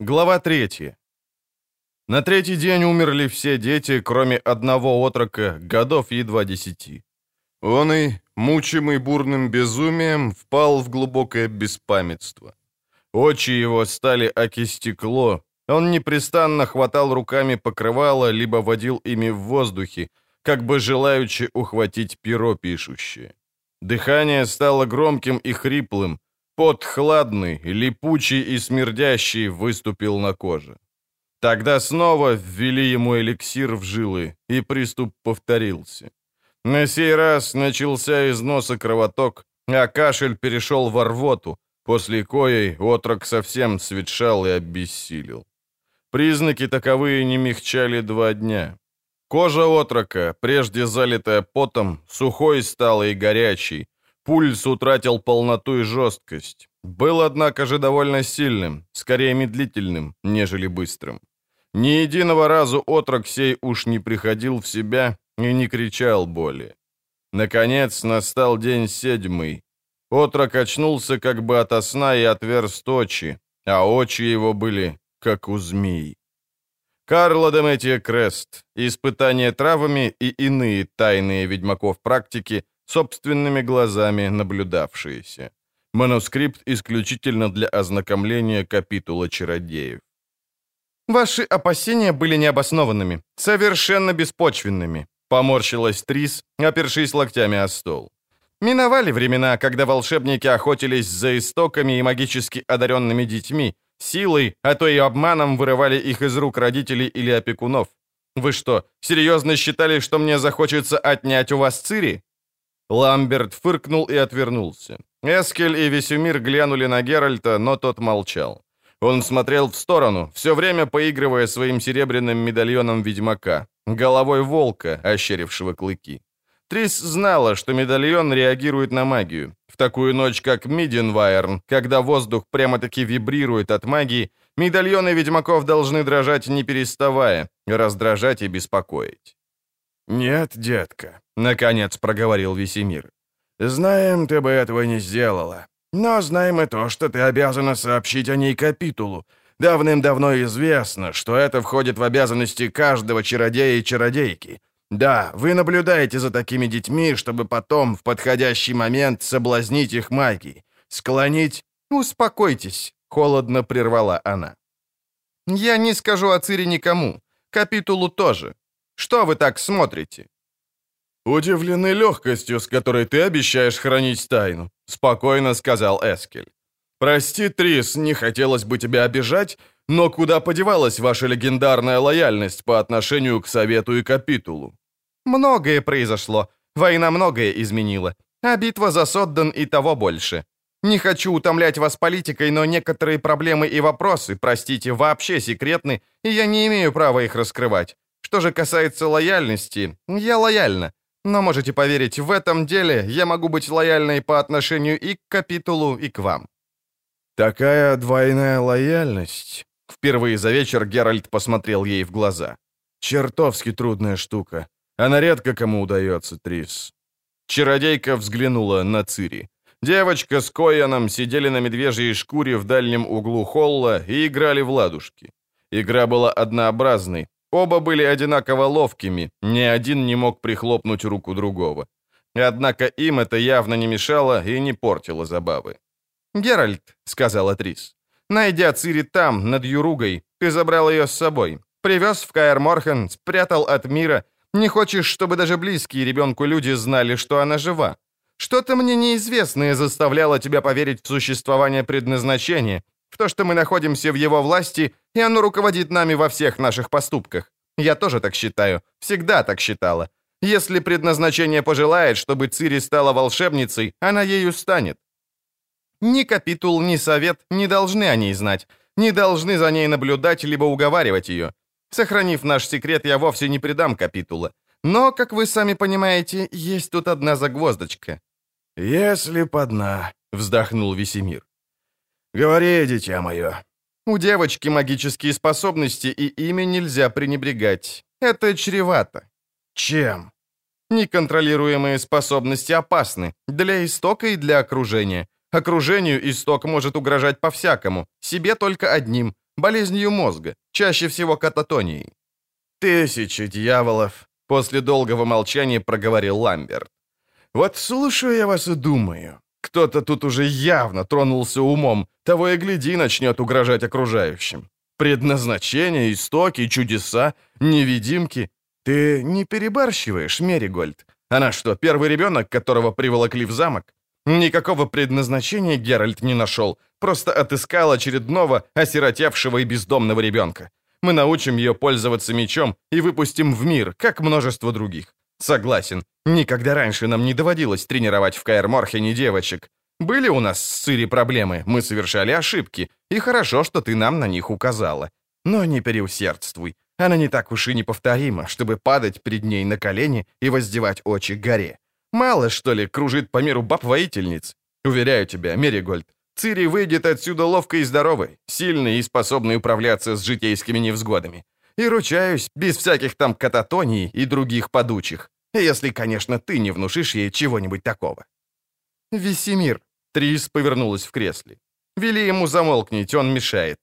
Глава 3. На третий день умерли все дети, кроме одного отрока, годов едва 10. Он и, мучимый бурным безумием, впал в глубокое беспамятство. Очи его стали аки стекло, он непрестанно хватал руками покрывало, либо водил ими в воздухе, как бы желаючи ухватить перо пишущее. Дыхание стало громким и хриплым, пот хладный, липучий и смердящий выступил на коже. Тогда снова ввели ему эликсир в жилы, и приступ повторился. На сей раз начался из носа кровоток, а кашель перешел во рвоту, после коей отрок совсем светшал и обессилел. Признаки таковые не мягчали 2 дня. Кожа отрока, прежде залитая потом, сухой стала и горячей, пульс утратил полноту и жесткость. Был, однако же, довольно сильным, скорее медлительным, нежели быстрым. Ни единого разу отрок сей уж не приходил в себя и не кричал более. Наконец настал день 7. Отрок очнулся как бы ото сна и отверз очи, а очи его были как у змей. Карла Деметья Крест. Испытание травами и иные тайные ведьмаков практики, собственными глазами наблюдавшиеся. Манускрипт исключительно для ознакомления капитула чародеев. «Ваши опасения были необоснованными, совершенно беспочвенными», — поморщилась Трис, опершись локтями о стол. «Миновали времена, когда волшебники охотились за истоками и магически одаренными детьми, силой, а то и обманом вырывали их из рук родителей или опекунов. Вы что, серьезно считали, что мне захочется отнять у вас Цири?» Ламберт фыркнул и отвернулся. Эскель и Весемир глянули на Геральта, но тот молчал. Он смотрел в сторону, все время поигрывая своим серебряным медальоном ведьмака, головой волка, ощерившего клыки. Трис знала, что медальон реагирует на магию. В такую ночь, как Мидинваэрн, когда воздух прямо-таки вибрирует от магии, медальоны ведьмаков должны дрожать не переставая, раздражать и беспокоить. «Нет, детка», — наконец проговорил Весемир. «Знаем, ты бы этого не сделала. Но знаем и то, что ты обязана сообщить о ней капитулу. Давным-давно известно, что это входит в обязанности каждого чародея и чародейки. Да, вы наблюдаете за такими детьми, чтобы потом в подходящий момент соблазнить их магией, склонить...» «Успокойтесь», — холодно прервала она. «Я не скажу о Цири никому. Капитулу тоже. Что вы так смотрите?» «Удивлены легкостью, с которой ты обещаешь хранить тайну», — спокойно сказал Эскель. «Прости, Трис, не хотелось бы тебя обижать, но куда подевалась ваша легендарная лояльность по отношению к Совету и Капитулу?» «Многое произошло. Война многое изменила. А битва за Содден и того больше. Не хочу утомлять вас политикой, но некоторые проблемы и вопросы, простите, вообще секретны, и я не имею права их раскрывать. Что же касается лояльности, я лояльна. Но можете поверить, в этом деле я могу быть лояльной по отношению и к Капитулу, и к вам». «Такая двойная лояльность...» — впервые за вечер Геральт посмотрел ей в глаза. «Чертовски трудная штука. Она редко кому удается, Трис». Чародейка взглянула на Цири. Девочка с Койоном сидели на медвежьей шкуре в дальнем углу холла и играли в ладушки. Игра была однообразной. Оба были одинаково ловкими, ни один не мог прихлопнуть руку другого. Однако им это явно не мешало и не портило забавы. «Геральт», — сказала Трис, — «найдя Цири там, над Яругой, ты забрал ее с собой, привез в Каэр Морхен, спрятал от мира, не хочешь, чтобы даже близкие ребенку люди знали, что она жива. Что-то мне неизвестное заставляло тебя поверить в существование предназначения, в то, что мы находимся в его власти, и оно руководит нами во всех наших поступках. Я тоже так считаю, всегда так считала. Если предназначение пожелает, чтобы Цири стала волшебницей, она ею станет. Ни Капитул, ни Совет не должны о ней знать, не должны за ней наблюдать, либо уговаривать ее. Сохранив наш секрет, я вовсе не предам Капитула. Но, как вы сами понимаете, есть тут одна загвоздочка». «Если б одна», — вздохнул Весемир. «Говори, дитя мое». «У девочки магические способности, и ими нельзя пренебрегать. Это чревато». «Чем?» «Неконтролируемые способности опасны для истока и для окружения. Окружению исток может угрожать по-всякому, себе только одним. болезнью мозга, чаще всего кататонией. «Тысячи дьяволов!» — после долгого молчания проговорил Ламберт. «Вот слушаю я вас и думаю. Кто-то тут уже явно тронулся умом, того и гляди, начнет угрожать окружающим. Предназначение, истоки, чудеса, невидимки. Ты не перебарщиваешь, Меригольд? Она что, первый ребенок, которого приволокли в замок? Никакого предназначения Геральт не нашел, просто отыскал очередного осиротевшего и бездомного ребенка. Мы научим ее пользоваться мечом и выпустим в мир, как множество других. Согласен, никогда раньше нам не доводилось тренировать в Каэр Морхене девочек. Были у нас с Цири проблемы, мы совершали ошибки, и хорошо, что ты нам на них указала. Но не переусердствуй, она не так уж и неповторима, чтобы падать перед ней на колени и воздевать очи к горе. Мало, что ли, кружит по миру баб-воительниц? Уверяю тебя, Меригольд, Цири выйдет отсюда ловкой и здоровой, сильной и способной управляться с житейскими невзгодами. И ручаюсь, без всяких там кататоний и других подучих. Если, конечно, ты не внушишь ей чего-нибудь такого». «Весемир», — Трис повернулась в кресле. «Вели ему замолкнуть, он мешает».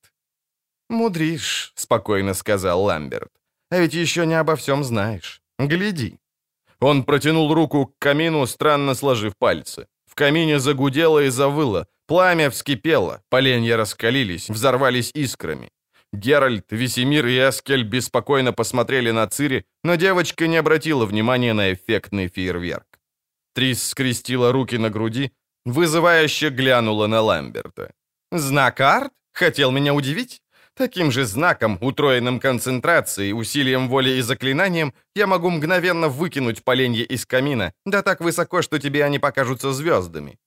«Мудришь», — спокойно сказал Ламберт. «А ведь еще не обо всем знаешь. Гляди». Он протянул руку к камину, странно сложив пальцы. В камине загудело и завыло, пламя вскипело, поленья раскалились, взорвались искрами. Геральт, Весемир и Эскель беспокойно посмотрели на Цири, но девочка не обратила внимания на эффектный фейерверк. Трис скрестила руки на груди, вызывающе глянула на Ламберта. «Знак арт? Хотел меня удивить? Таким же знаком, утроенным концентрацией, усилием воли и заклинанием я могу мгновенно выкинуть поленья из камина, да так высоко, что тебе они покажутся звездами».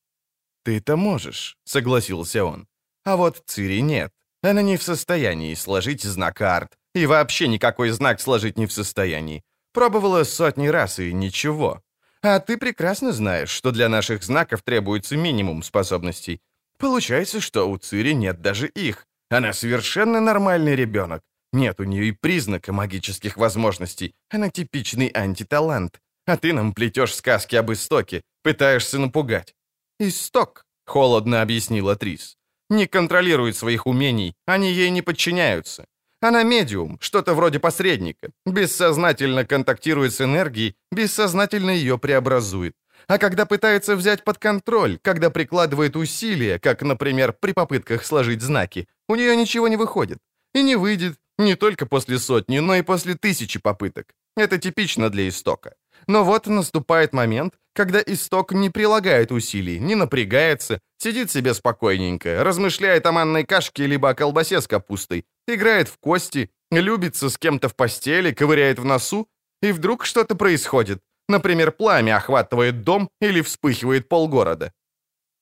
«Ты-то можешь», — согласился он. «А вот Цири нет. Она не в состоянии сложить знак арт. И вообще никакой знак сложить не в состоянии. Пробовала сотни раз и ничего. А ты прекрасно знаешь, что для наших знаков требуется минимум способностей. Получается, что у Цири нет даже их. Она совершенно нормальный ребенок. Нет у нее и признака магических возможностей. Она типичный антиталант. А ты нам плетешь сказки об истоке, пытаешься напугать». «Исток», — холодно объяснила Трис, «не контролирует своих умений, они ей не подчиняются. Она медиум, что-то вроде посредника, бессознательно контактирует с энергией, бессознательно ее преобразует. А когда пытается взять под контроль, когда прикладывает усилия, как, например, при попытках сложить знаки, у нее ничего не выходит. И не выйдет не только после сотни, но и после 1000 попыток. Это типично для истока. Но вот наступает момент, когда исток не прилагает усилий, не напрягается, сидит себе спокойненько, размышляет о манной кашке либо о колбасе с капустой, играет в кости, любится с кем-то в постели, ковыряет в носу, и вдруг что-то происходит. Например, пламя охватывает дом или вспыхивает полгорода».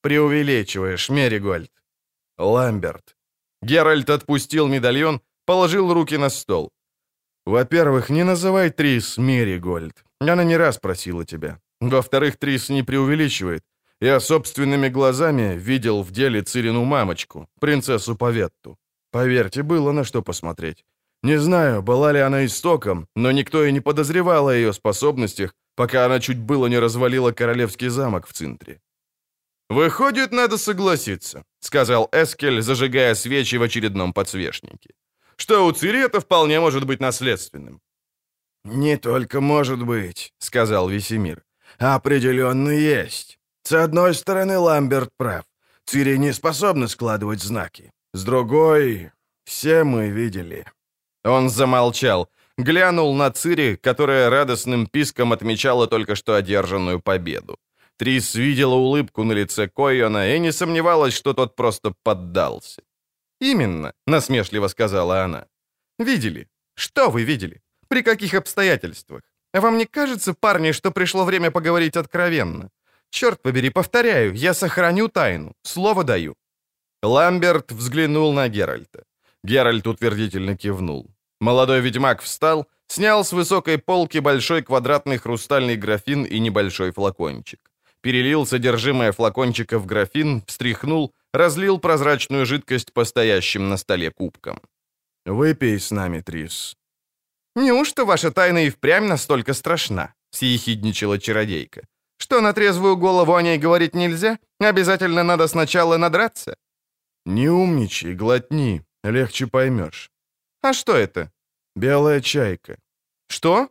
«Преувеличиваешь, Меригольд». «Ламберт». Геральт отпустил медальон, положил руки на стол. «Во-первых, не называй Трис Меригольд. Она не раз просила тебя. Во-вторых, Трис не преувеличивает. Я собственными глазами видел в деле Цирину мамочку, принцессу Паветту. Поверьте, было на что посмотреть. Не знаю, была ли она истоком, но никто и не подозревал о ее способностях, пока она чуть было не развалила королевский замок в Цинтре». «Выходит, надо согласиться», — сказал Эскель, зажигая свечи в очередном подсвечнике, «что у Цири это вполне может быть наследственным». «Не только может быть», — сказал Весемир. «Определенно есть. С одной стороны, Ламберт прав. Цири не способна складывать знаки. С другой, все мы видели». Он замолчал, глянул на Цири, которая радостным писком отмечала только что одержанную победу. Трис видела улыбку на лице Койона и не сомневалась, что тот просто поддался. «Именно», — насмешливо сказала она. «Видели? Что вы видели? При каких обстоятельствах? Вам не кажется, парни, что пришло время поговорить откровенно? Черт побери, повторяю, я сохраню тайну, слово даю». Ламберт взглянул на Геральта. Геральт утвердительно кивнул. Молодой ведьмак встал, снял с высокой полки большой квадратный хрустальный графин и небольшой флакончик. Перелил содержимое флакончика в графин, встряхнул, разлил прозрачную жидкость по стоящим на столе кубкам. «Выпей с нами, Трис». «Неужто ваша тайна и впрямь настолько страшна?» — съехидничала чародейка. «Что на трезвую голову о ней говорить нельзя? Обязательно надо сначала надраться?» «Не умничай, глотни. Легче поймешь. А что это? Белая чайка. Что?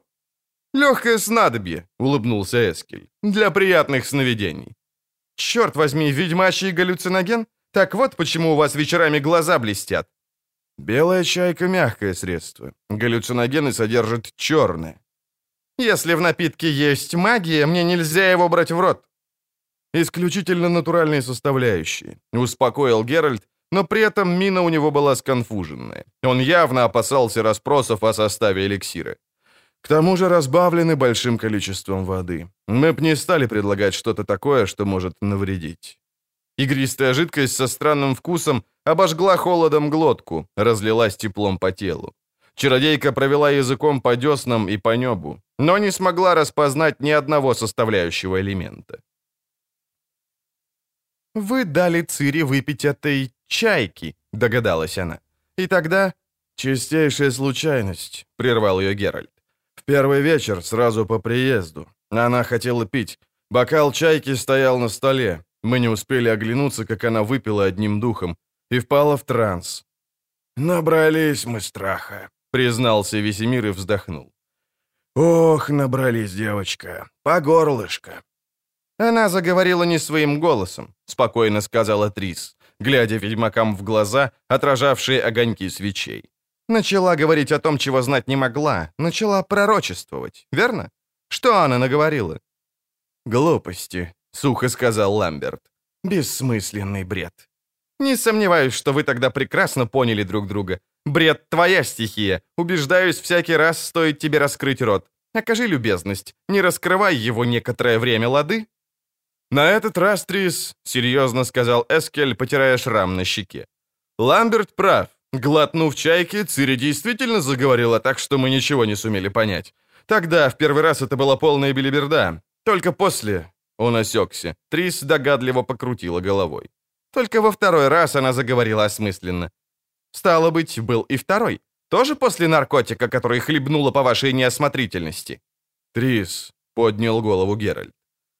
Легкое снадобье, улыбнулся Эскель. Для приятных сновидений. Черт возьми, ведьмачий галлюциноген? Так вот почему у вас вечерами глаза блестят. Белая чайка — мягкое средство. Галлюциногены содержат черное. Если в напитке есть магия, мне нельзя его брать в рот. Исключительно натуральные составляющие, успокоил Геральт, но при этом мина у него была сконфуженная. Он явно опасался расспросов о составе эликсира. К тому же разбавлены большим количеством воды. Мы б не стали предлагать что-то такое, что может навредить. Игристая жидкость со странным вкусом обожгла холодом глотку, разлилась теплом по телу. Чародейка провела языком по деснам и по небу, но не смогла распознать ни одного составляющего элемента. «Вы дали Цири выпить этой чайки», — догадалась она. «И тогда...» «Чистейшая случайность», — прервал ее Геральт. «В первый вечер, сразу по приезду. Она хотела пить. Бокал чайки стоял на столе. Мы не успели оглянуться, как она выпила одним духом, и впала в транс». «Набрались мы страха», — признался Весемир и вздохнул. «Ох, набрались, девочка, по горлышко». «Она заговорила не своим голосом», — спокойно сказала Трис, глядя ведьмакам в глаза, отражавшие огоньки свечей. «Начала говорить о том, чего знать не могла, начала пророчествовать, верно? Что она наговорила?» «Глупости», — сухо сказал Ламберт. «Бессмысленный бред». «Не сомневаюсь, что вы тогда прекрасно поняли друг друга. Бред — твоя стихия. Убеждаюсь, всякий раз стоит тебе раскрыть рот. Окажи любезность, не раскрывай его некоторое время, лады?» «На этот раз, Трис», — серьезно сказал Эскель, потирая шрам на щеке. «Ламберт прав. Глотнув чайки, Цири действительно заговорила так, что мы ничего не сумели понять. Тогда, в первый раз, это была полная белиберда. Только после...» Он осекся. Трис догадливо покрутила головой. Только во второй раз она заговорила осмысленно. Стало быть, был и второй. Тоже после наркотика, который хлебнула по вашей неосмотрительности? Трис, поднял голову Геральт.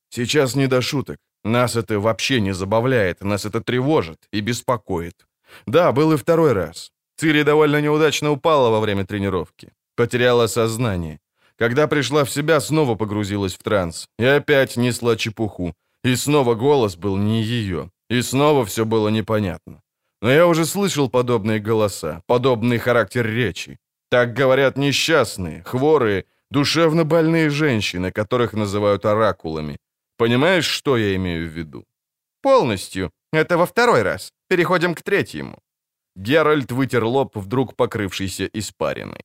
Сейчас не до шуток. Нас это вообще не забавляет, нас это тревожит и беспокоит. Да, был и второй раз. Цири довольно неудачно упала во время тренировки. Потеряла сознание. Когда пришла в себя, снова погрузилась в транс. И опять несла чепуху. И снова голос был не ее. И снова все было непонятно. Но я уже слышал подобные голоса, подобный характер речи. Так говорят несчастные, хворые, душевно больные женщины, которых называют оракулами. Понимаешь, что я имею в виду? Полностью. Это во второй раз. Переходим к третьему. Геральт вытер лоб, вдруг покрывшийся испариной.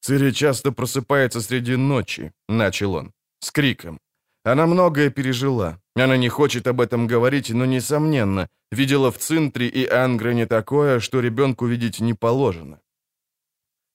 Цири часто просыпается среди ночи, начал он, с криком. Она многое пережила. Она не хочет об этом говорить, но, несомненно, видела в Цинтре и Ангрене такое, что ребенку видеть не положено.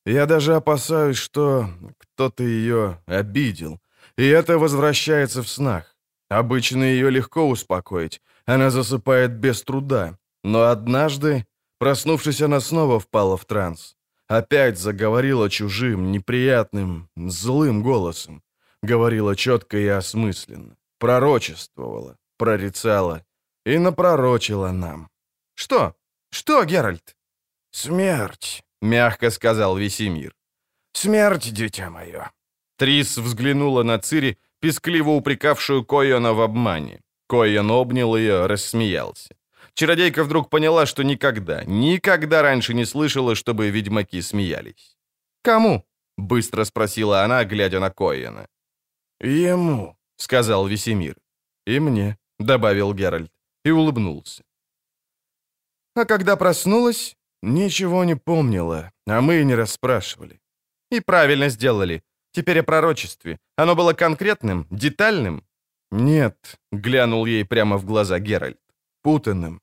Я даже опасаюсь, что кто-то ее обидел, и это возвращается в снах. Обычно ее легко успокоить, она засыпает без труда, но однажды, проснувшись, она снова впала в транс. Опять заговорила чужим, неприятным, злым голосом. Говорила четко и осмысленно, пророчествовала, прорицала и напророчила нам. «Что? Что, Геральт?» «Смерть», — мягко сказал Весемир. «Смерть, дитя мое». Трис взглянула на Цири, пескливо упрекавшую Койона в обмане. Койон обнял ее, рассмеялся. Чародейка вдруг поняла, что никогда, никогда раньше не слышала, чтобы ведьмаки смеялись. «Кому?» — быстро спросила она, глядя на Койона. «Ему», — сказал Весемир. «И мне», — добавил Геральт, и улыбнулся. А когда проснулась, ничего не помнила, а мы и не расспрашивали. И правильно сделали. Теперь о пророчестве. Оно было конкретным, детальным? Нет, — глянул ей прямо в глаза Геральт, — путанным.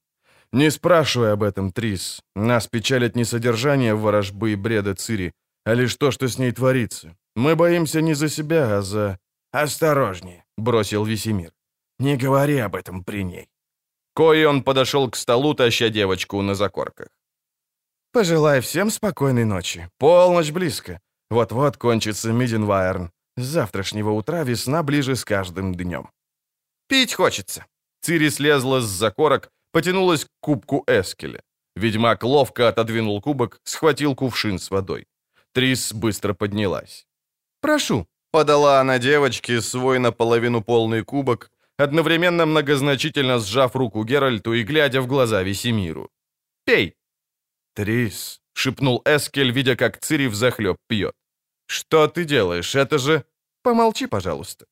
Не спрашивай об этом, Трис. Нас печалит не содержание ворожбы и бреда Цири, а лишь то, что с ней творится. Мы боимся не за себя, а за... «Осторожнее», — бросил Весемир. «Не говори об этом при ней». Койон подошел к столу, таща девочку на закорках. «Пожелай всем спокойной ночи. Полночь близко. Вот-вот кончится Мидинваэрн. С завтрашнего утра весна ближе с каждым днем». «Пить хочется». Цири слезла с закорок, потянулась к кубку Эскеля. Ведьмак ловко отодвинул кубок, схватил кувшин с водой. Трис быстро поднялась. «Прошу», — подала она девочке свой наполовину полный кубок, одновременно многозначительно сжав руку Геральту и глядя в глаза Весемиру. «Пей!» «Трис», — шепнул Эскель, видя, как Цири взахлеб пьет. «Что ты делаешь? Это же...» «Помолчи, пожалуйста».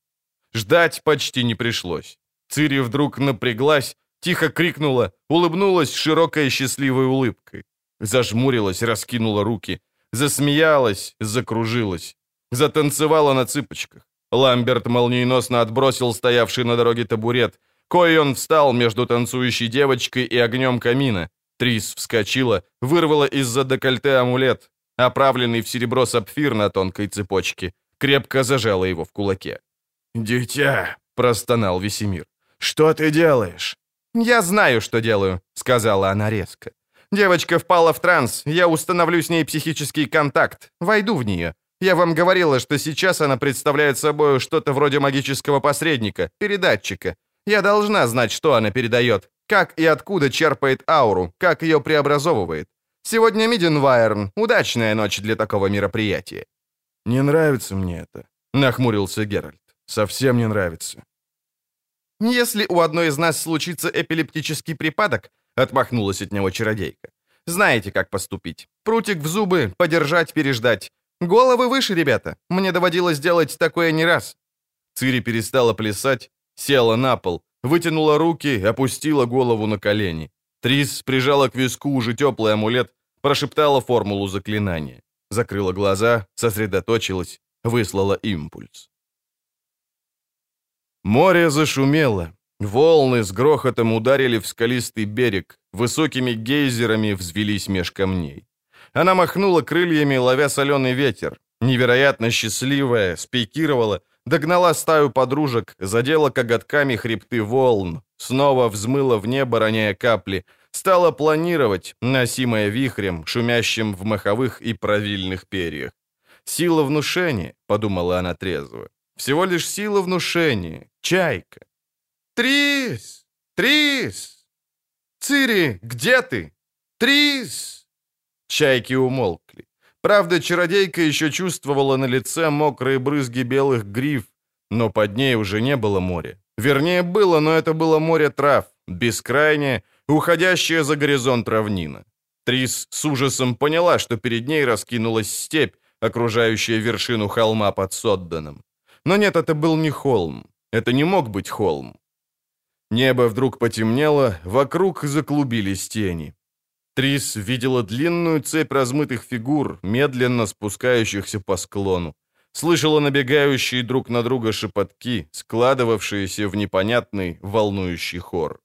Ждать почти не пришлось. Цири вдруг напряглась, тихо крикнула, улыбнулась широкой счастливой улыбкой. Зажмурилась, раскинула руки, засмеялась, закружилась. Затанцевала на цыпочках. Ламберт молниеносно отбросил стоявший на дороге табурет. Койон встал между танцующей девочкой и огнем камина. Трис вскочила, вырвала из-за декольте амулет, оправленный в серебро сапфир на тонкой цепочке, крепко зажала его в кулаке. «Дитя!» — простонал Весемир. «Что ты делаешь?» «Я знаю, что делаю», — сказала она резко. «Девочка впала в транс, я установлю с ней психический контакт, войду в нее. Я вам говорила, что сейчас она представляет собой что-то вроде магического посредника, передатчика. Я должна знать, что она передает, как и откуда черпает ауру, как ее преобразовывает. Сегодня Мидинваэрн, удачная ночь для такого мероприятия». «Не нравится мне это», — нахмурился Геральт. «Совсем не нравится». «Если у одной из нас случится эпилептический припадок», — отмахнулась от него чародейка, — «знаете, как поступить. Прутик в зубы, подержать, переждать. Головы выше, ребята. Мне доводилось делать такое не раз». Цири перестала плясать, села на пол, вытянула руки, опустила голову на колени. Трис прижала к виску уже теплый амулет, прошептала формулу заклинания. Закрыла глаза, сосредоточилась, выслала импульс. Море зашумело. Волны с грохотом ударили в скалистый берег, высокими гейзерами взвелись меж камней. Она махнула крыльями, ловя соленый ветер. Невероятно счастливая, спикировала, догнала стаю подружек, задела коготками хребты волн, снова взмыла в небо, роняя капли, стала планировать, носимая вихрем, шумящим в маховых и правильных перьях. «Сила внушения», — подумала она трезво. «Всего лишь сила внушения. Чайка». «Трис! Трис! Цири, где ты? Трис!» Чайки умолкли. Правда, чародейка еще чувствовала на лице мокрые брызги белых гриф, но под ней уже не было моря. Вернее, было, но это было море трав, бескрайнее, уходящее за горизонт равнина. Трис с ужасом поняла, что перед ней раскинулась степь, окружающая вершину холма под Содденом. Но нет, это был не холм. Это не мог быть холм. Небо вдруг потемнело, вокруг заклубились тени. Трис видела длинную цепь размытых фигур, медленно спускающихся по склону. Слышала набегающие друг на друга шепотки, складывавшиеся в непонятный волнующий хор.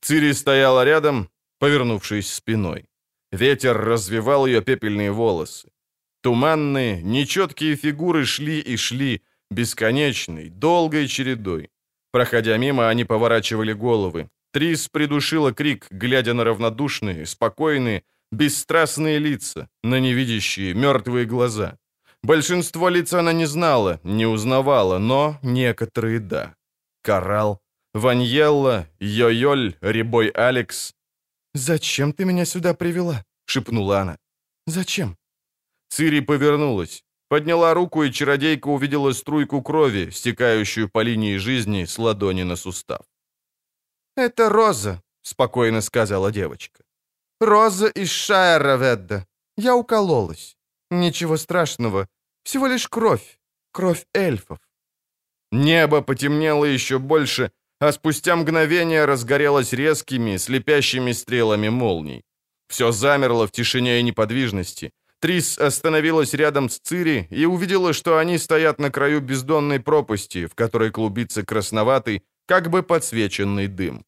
Цири стояла рядом, повернувшись спиной. Ветер развевал ее пепельные волосы. Туманные, нечеткие фигуры шли и шли, бесконечной, долгой чередой. Проходя мимо, они поворачивали головы. Трис придушила крик, глядя на равнодушные, спокойные, бесстрастные лица, на невидящие, мертвые глаза. Большинство лиц она не знала, не узнавала, но некоторые — да. Коралл, Ваньелла, Йойоль, Рябой Алекс. «Зачем ты меня сюда привела?» — шепнула она. «Зачем?» Цири повернулась, подняла руку, и чародейка увидела струйку крови, стекающую по линии жизни с ладони на сустав. «Это Роза», — спокойно сказала девочка. «Роза из Шайра-Ведда. Я укололась. Ничего страшного. Всего лишь кровь. Кровь эльфов». Небо потемнело еще больше, а спустя мгновение разгорелось резкими, слепящими стрелами молний. Все замерло в тишине и неподвижности. Трис остановилась рядом с Цири и увидела, что они стоят на краю бездонной пропасти, в которой клубится красноватый, как бы подсвеченный дым.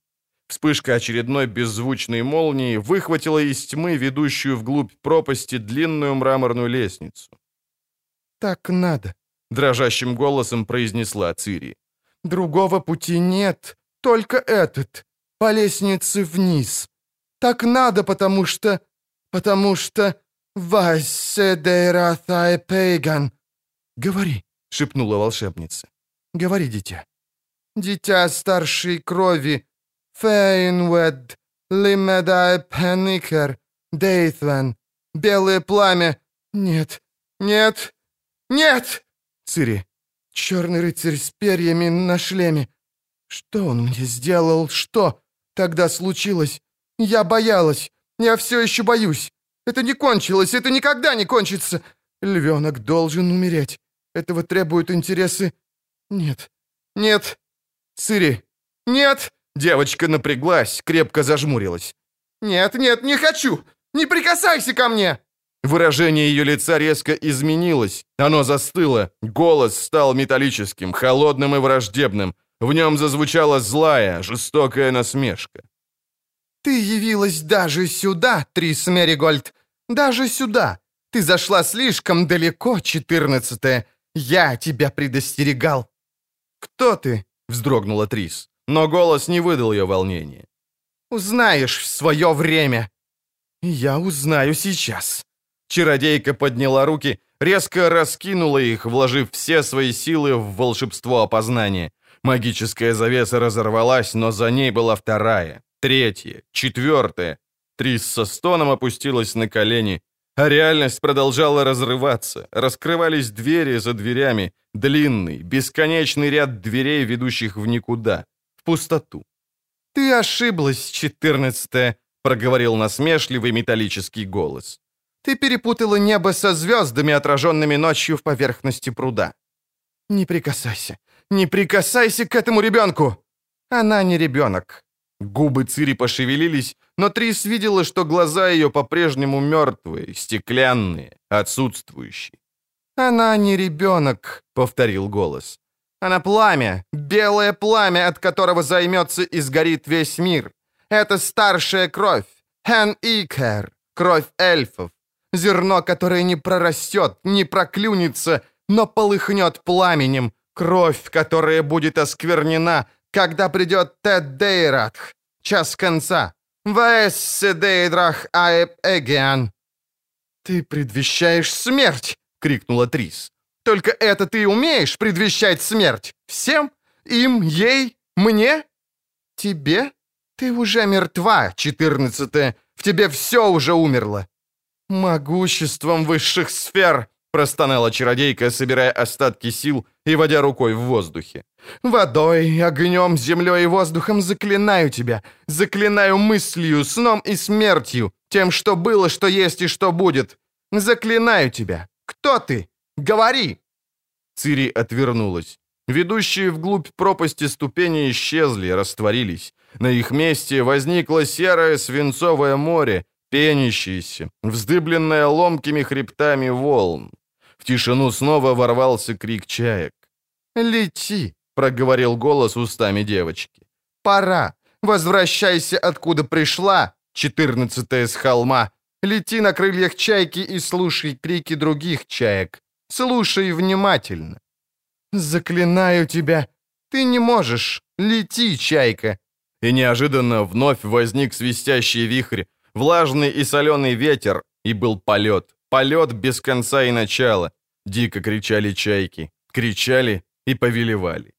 Вспышка очередной беззвучной молнии выхватила из тьмы ведущую вглубь пропасти длинную мраморную лестницу. «Так надо», — дрожащим голосом произнесла Цири. «Другого пути нет, только этот, по лестнице вниз. Так надо, потому что... Вайседейратае пейган». «Говори», — шепнула волшебница. «Говори, дитя». «Дитя старшей крови, Фейнвед, Лимедай Пеникер, Дейтвен, Белое Пламя. Нет, нет, нет! Цири. Черный рыцарь с перьями на шлеме. Что он мне сделал? Что тогда случилось? Я боялась. Я все еще боюсь. Это не кончилось. Это никогда не кончится. Львенок должен умереть. Этого требуют интересы. Нет. Нет. Цири. Нет. Девочка напряглась, крепко зажмурилась. Нет, нет, не хочу. Не прикасайся ко мне. Выражение ее лица резко изменилось. Оно застыло. Голос стал металлическим, холодным и враждебным. В нем зазвучала злая, жестокая насмешка. «Ты явилась даже сюда, Трис Меригольд! Даже сюда! Ты зашла слишком далеко, 14-е! Я тебя предостерегал!» «Кто ты?» — вздрогнула Трис, но голос не выдал ее волнения. «Узнаешь в свое время!» «Я узнаю сейчас!» Чародейка подняла руки, резко раскинула их, вложив все свои силы в волшебство опознания. Магическая завеса разорвалась, но за ней была вторая, третья, четвертая. Трис со стоном опустилась на колени, а реальность продолжала разрываться. Раскрывались двери за дверями, длинный, бесконечный ряд дверей, ведущих в никуда, в пустоту. «Ты ошиблась, 14-е», — проговорил насмешливый металлический голос. «Ты перепутала небо со звездами, отраженными ночью в поверхности пруда». «Не прикасайся. Не прикасайся к этому ребенку!» «Она не ребенок». Губы Цири пошевелились, но Трис видела, что глаза ее по-прежнему мертвые, стеклянные, отсутствующие. «Она не ребенок», — повторил голос. «Она пламя, белое пламя, от которого займется и сгорит весь мир. Это старшая кровь, Хен-Икер, кровь эльфов, зерно, которое не прорастет, не проклюнется, но полыхнет пламенем, кровь, которая будет осквернена, когда придет Теддейратх, час конца. Ваэссэдейдрах аэп эгеан». «Ты предвещаешь смерть!» — крикнула Трис. «Только это ты умеешь предвещать смерть? Всем? Им? Ей? Мне? Тебе? Ты уже мертва, 14-е. В тебе все уже умерло». «Могуществом высших сфер!» — простонала чародейка, собирая остатки сил и водя рукой в воздухе. «Водой, огнем, землей и воздухом заклинаю тебя, заклинаю мыслью, сном и смертью, тем, что было, что есть и что будет. Заклинаю тебя. Кто ты? Говори!» Цири отвернулась. Ведущие вглубь пропасти ступени исчезли, растворились. На их месте возникло серое свинцовое море, пенящееся, вздыбленное ломкими хребтами волн. В тишину снова ворвался крик чаек. «Лети!» — проговорил голос устами девочки. «Пора! Возвращайся, откуда пришла, 14-е с холма! Лети на крыльях чайки и слушай крики других чаек! Слушай внимательно!» «Заклинаю тебя! Ты не можешь! Лети, чайка!» И неожиданно вновь возник свистящий вихрь, влажный и соленый ветер, и был полет. Полет без конца и начала. Дико кричали чайки. Кричали и повелевали.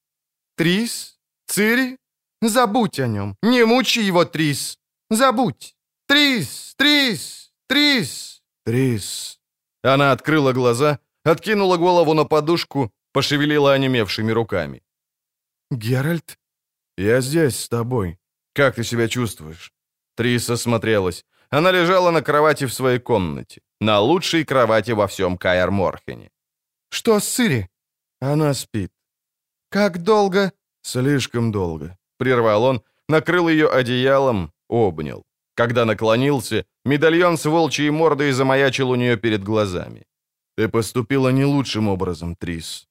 «Трис? Цири? Забудь о нем. Не мучи его, Трис. Забудь. Трис! Трис! Трис! Трис!» Она открыла глаза, откинула голову на подушку, пошевелила онемевшими руками. «Геральт? Я здесь с тобой. Как ты себя чувствуешь?» Трис осмотрелась. Она лежала на кровати в своей комнате. На лучшей кровати во всем Каэр Морхене. «Что с Цири?» «Она спит». «Как долго?» «Слишком долго», — прервал он, накрыл ее одеялом, обнял. Когда наклонился, медальон с волчьей мордой замаячил у нее перед глазами. «Ты поступила не лучшим образом, Трис».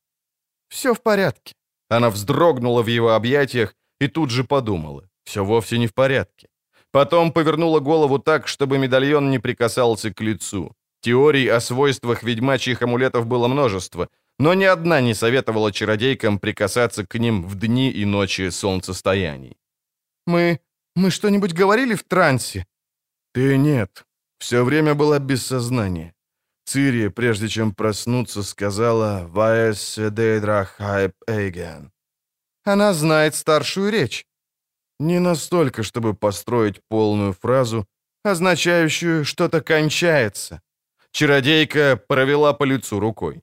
«Все в порядке». Она вздрогнула в его объятиях и тут же подумала. Все вовсе не в порядке. Потом повернула голову так, чтобы медальон не прикасался к лицу. Теорий о свойствах ведьмачьих амулетов было множество, но ни одна не советовала чародейкам прикасаться к ним в дни и ночи солнцестояний. «Мы что-нибудь говорили в трансе?» «Ты нет. Все время была без сознания. Цири, прежде чем проснуться, сказала «Ваэс дэйдрахайп эйгэн». «Она знает старшую речь». Не настолько, чтобы построить полную фразу, означающую «что-то кончается». Чародейка провела по лицу рукой.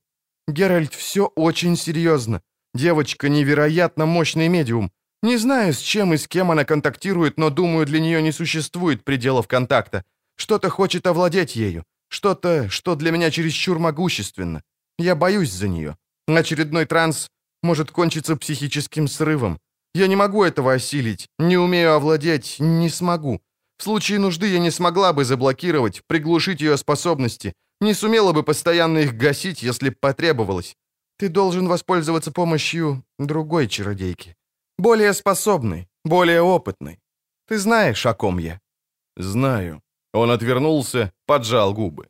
«Геральт, все очень серьезно. Девочка невероятно мощный медиум. Не знаю, с чем и с кем она контактирует, но, думаю, для нее не существует пределов контакта. Что-то хочет овладеть ею. Что-то, что для меня чересчур могущественно. Я боюсь за нее. Очередной транс может кончиться психическим срывом. Я не могу этого осилить, не умею овладеть, не смогу. В случае нужды я не смогла бы заблокировать, приглушить ее способности, не сумела бы постоянно их гасить, если б потребовалось. Ты должен воспользоваться помощью другой чародейки. Более способной, более опытной. Ты знаешь, о ком я?» «Знаю». Он отвернулся, поджал губы.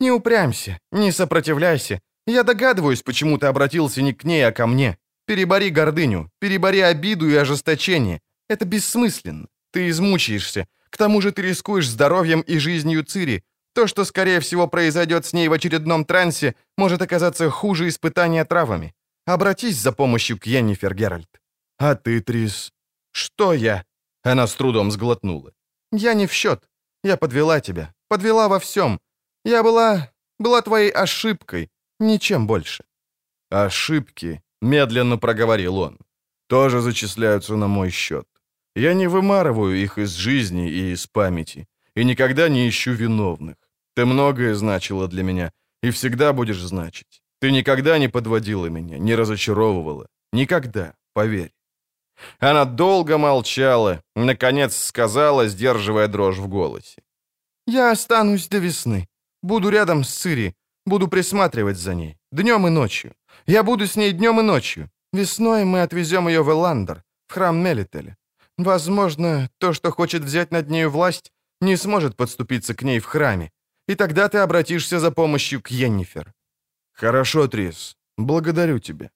«Не упрямься, не сопротивляйся. Я догадываюсь, почему ты обратился не к ней, а ко мне. Перебори гордыню, перебори обиду и ожесточение. Это бессмысленно. Ты измучаешься. К тому же ты рискуешь здоровьем и жизнью Цири. То, что, скорее всего, произойдет с ней в очередном трансе, может оказаться хуже испытания травами. Обратись за помощью к Йеннифер, Геральт». «А ты, Трис?» «Что я?» Она с трудом сглотнула. «Я не в счет. Я подвела тебя. Подвела во всем. Я была твоей ошибкой. Ничем больше». «Ошибки», — медленно проговорил он, — «тоже зачисляются на мой счет. Я не вымарываю их из жизни и из памяти, и никогда не ищу виновных. Ты многое значила для меня, и всегда будешь значить. Ты никогда не подводила меня, не разочаровывала. Никогда, поверь». Она долго молчала, наконец сказала, сдерживая дрожь в голосе. «Я останусь до весны. Буду рядом с Цири. Буду присматривать за ней. Днем и ночью. Я буду с ней днем и ночью. Весной мы отвезем ее в Эландр, в храм Мелителя. Возможно, то, что хочет взять над нею власть, не сможет подступиться к ней в храме. И тогда ты обратишься за помощью к Йеннифер». «Хорошо, Трис. Благодарю тебя».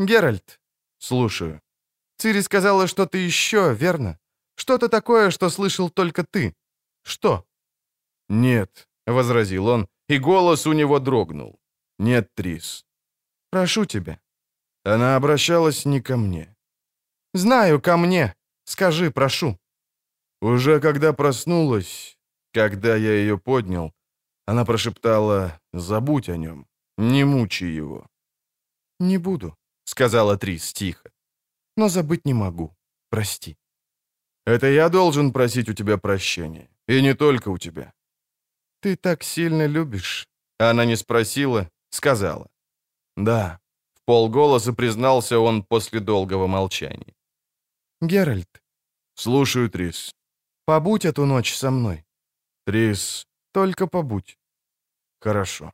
«Геральт». «Слушаю». «Цири сказала что-то еще, верно? Что-то такое, что слышал только ты. Что?» «Нет», — возразил он, и голос у него дрогнул. «Нет, Трис». «Прошу тебя». Она обращалась не ко мне. «Знаю, ко мне. Скажи, прошу». Уже когда проснулась, когда я ее поднял, она прошептала: «Забудь о нем, не мучай его». «Не буду», — сказала Трис тихо. «Но забыть не могу. Прости». «Это я должен просить у тебя прощения. И не только у тебя». «Ты так сильно любишь?» Она не спросила, сказала. «Да», — вполголоса признался он после долгого молчания. «Геральт». «Слушаю, Трис». «Побудь эту ночь со мной». «Трис». «Только побудь». «Хорошо».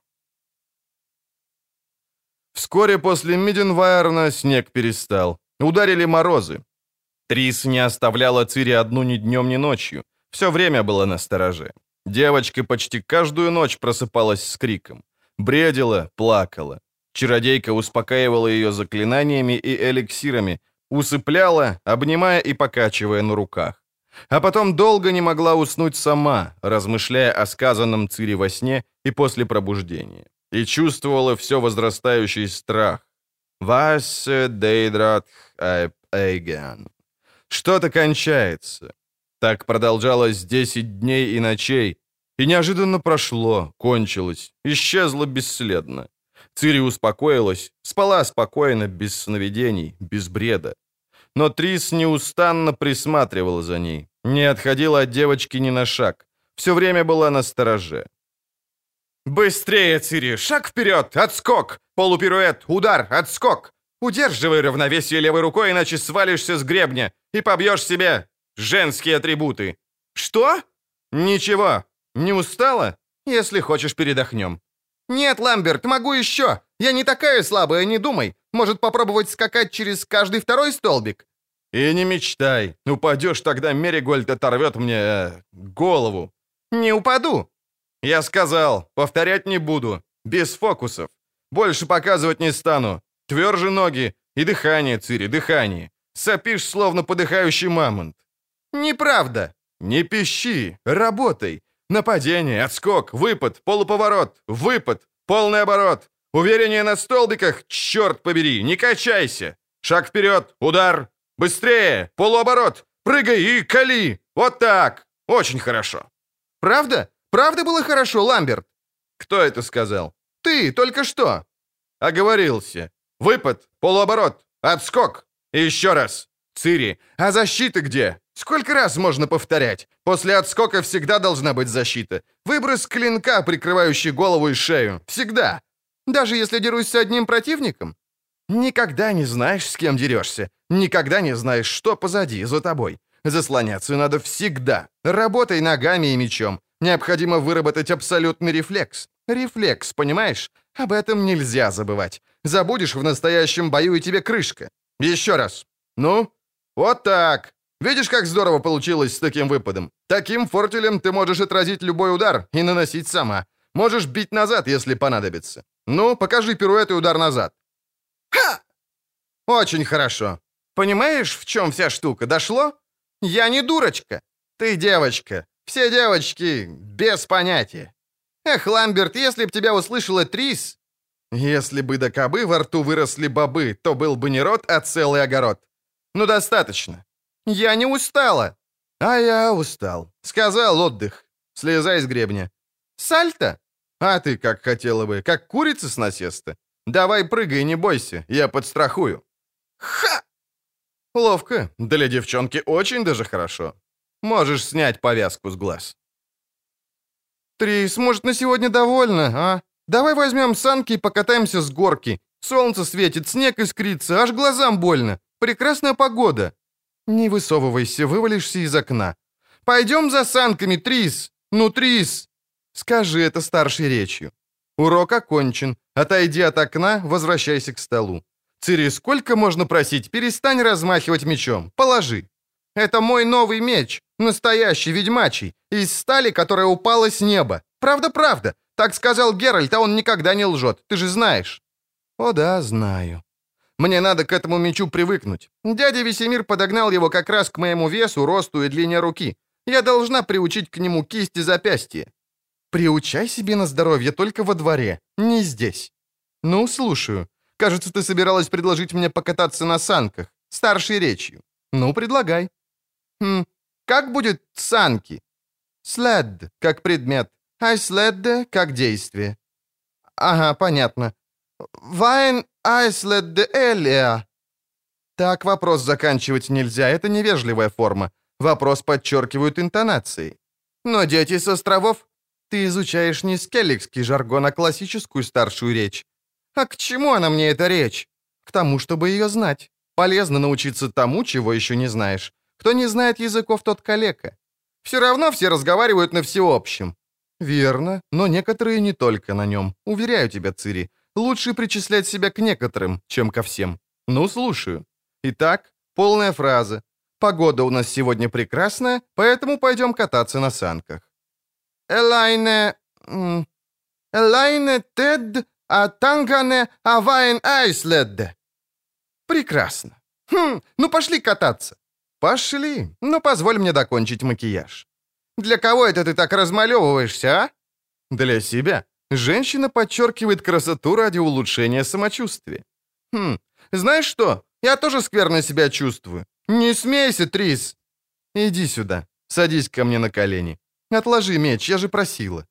Вскоре после Мидинваэрна снег перестал. Ударили морозы. Трис не оставляла Цири одну ни днем, ни ночью. Все время была настороже. Девочка почти каждую ночь просыпалась с криком. Бредила, плакала. Чародейка успокаивала ее заклинаниями и эликсирами, усыпляла, обнимая и покачивая на руках. А потом долго не могла уснуть сама, размышляя о сказанном Цири во сне и после пробуждения. И чувствовала все возрастающий страх. «Вассе дейдрат эйген». Что-то кончается. Так продолжалось 10 дней и ночей, и неожиданно прошло, кончилось, исчезло бесследно. Цири успокоилась, спала спокойно, без сновидений, без бреда. Но Трис неустанно присматривала за ней, не отходила от девочки ни на шаг, все время была настороже. «Быстрее, Цири! Шаг вперед! Отскок! Полупируэт! Удар! Отскок! Удерживай равновесие левой рукой, иначе свалишься с гребня и побьешь себе... женские атрибуты». «Что?» «Ничего. Не устала? Если хочешь, передохнем». «Нет, Ламберт, могу еще. Я не такая слабая, не думай. Может попробовать скакать через каждый второй столбик?» «И не мечтай. Упадешь, тогда Меригольд оторвет мне голову». «Не упаду». «Я сказал, повторять не буду. Без фокусов. Больше показывать не стану. Тверже ноги и дыхание, Цири, дыхание. Сопишь, словно подыхающий мамонт». «Неправда!» «Не пищи! Работай! Нападение, отскок, выпад, полуповорот, выпад, полный оборот! Увереннее на столбиках, черт побери, не качайся! Шаг вперед, удар! Быстрее, полуоборот! Прыгай и кали! Вот так! Очень хорошо!» «Правда? Правда было хорошо, Ламберт?» «Кто это сказал?» «Ты, только что!» «Оговорился! Выпад! Полуоборот! Отскок! И еще раз! Цири! А защита где? Сколько раз можно повторять? После отскока всегда должна быть защита! Выброс клинка, прикрывающий голову и шею! Всегда! Даже если дерусь с одним противником?» «Никогда не знаешь, с кем дерешься! Никогда не знаешь, что позади, за тобой! Заслоняться надо всегда! Работай ногами и мечом! Необходимо выработать абсолютный рефлекс! Рефлекс, понимаешь? Об этом нельзя забывать. Забудешь в настоящем бою, и тебе крышка. Еще раз. Ну, вот так. Видишь, как здорово получилось с таким выпадом? Таким фортелем ты можешь отразить любой удар и наносить сама. Можешь бить назад, если понадобится. Ну, покажи пируэт и удар назад. Ха! Очень хорошо. Понимаешь, в чем вся штука? Дошло? Я не дурочка. Ты девочка. Все девочки без понятия. «Эх, Ламберт, если б тебя услышала Трис...» «Если бы до кобы во рту выросли бобы, то был бы не рот, а целый огород. Ну, достаточно». «Я не устала». «А я устал. Сказал отдых. Слезай с гребня». «Сальто?» «А ты как хотела бы, как курица с насеста? Давай прыгай, не бойся, я подстрахую». «Ха!» «Ловко. Для девчонки очень даже хорошо. Можешь снять повязку с глаз». «Трис, может, на сегодня довольно, а? Давай возьмем санки и покатаемся с горки. Солнце светит, снег искрится, аж глазам больно. Прекрасная погода». «Не высовывайся, вывалишься из окна». «Пойдем за санками, Трис! Ну, Трис!» «Скажи это старшей речью». «Урок окончен. Отойди от окна, возвращайся к столу». «Цири, сколько можно просить? Перестань размахивать мечом. Положи». «Это мой новый меч, настоящий ведьмачий, из стали, которая упала с неба. Правда-правда, так сказал Геральт, а он никогда не лжет, ты же знаешь». «О да, знаю. Мне надо к этому мечу привыкнуть. Дядя Весемир подогнал его как раз к моему весу, росту и длине руки. Я должна приучить к нему кисть и запястье». «Приучай себе на здоровье только во дворе, не здесь». «Ну, слушаю. Кажется, ты собиралась предложить мне покататься на санках, старшей речью. Ну, предлагай». «Хм, как будет санки?» «Sled, как предмет, а sled, как действие». «Ага, понятно. Вайн айслед элия». «Так вопрос заканчивать нельзя, это невежливая форма. Вопрос подчеркивают интонацией». «Но дети с островов, ты изучаешь не скелликский жаргон, а классическую старшую речь». «А к чему она мне, эта речь?» «К тому, чтобы ее знать. Полезно научиться тому, чего еще не знаешь. Кто не знает языков, тот калека. Все равно все разговаривают на всеобщем». «Верно, но некоторые не только на нем. Уверяю тебя, Цири, лучше причислять себя к некоторым, чем ко всем. Ну, слушаю. Итак, полная фраза. Погода у нас сегодня прекрасная, поэтому пойдем кататься на санках». «Элайне... элайне тед, а тангане авайн айслед». «Прекрасно. Хм, ну пошли кататься». «Пошли, но позволь мне докончить макияж». «Для кого это ты так размалевываешься, а?» «Для себя. Женщина подчеркивает красоту ради улучшения самочувствия». «Хм, знаешь что? Я тоже скверно себя чувствую». «Не смейся, Трис». «Иди сюда. Садись ко мне на колени. Отложи меч, я же просила».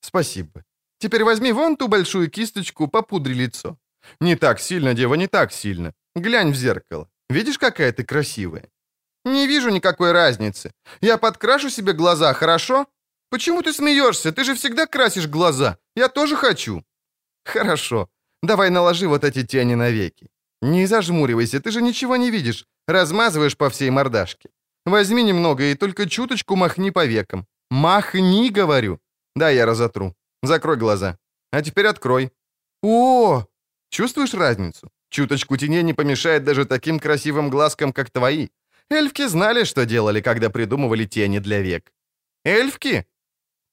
«Спасибо. Теперь возьми вон ту большую кисточку, попудри лицо». «Не так сильно, дева, не так сильно. Глянь в зеркало. Видишь, какая ты красивая?» «Не вижу никакой разницы. Я подкрашу себе глаза, хорошо?» «Почему ты смеешься? Ты же всегда красишь глаза. Я тоже хочу». «Хорошо. Давай наложи вот эти тени на веки. Не зажмуривайся, ты же ничего не видишь. Размазываешь по всей мордашке. Возьми немного и только чуточку махни по векам. Махни, говорю». «Да, я разотру. Закрой глаза. А теперь открой». «О! Чувствуешь разницу? Чуточку теней не помешает даже таким красивым глазкам, как твои. Эльфки знали, что делали, когда придумывали тени для век». «Эльфки?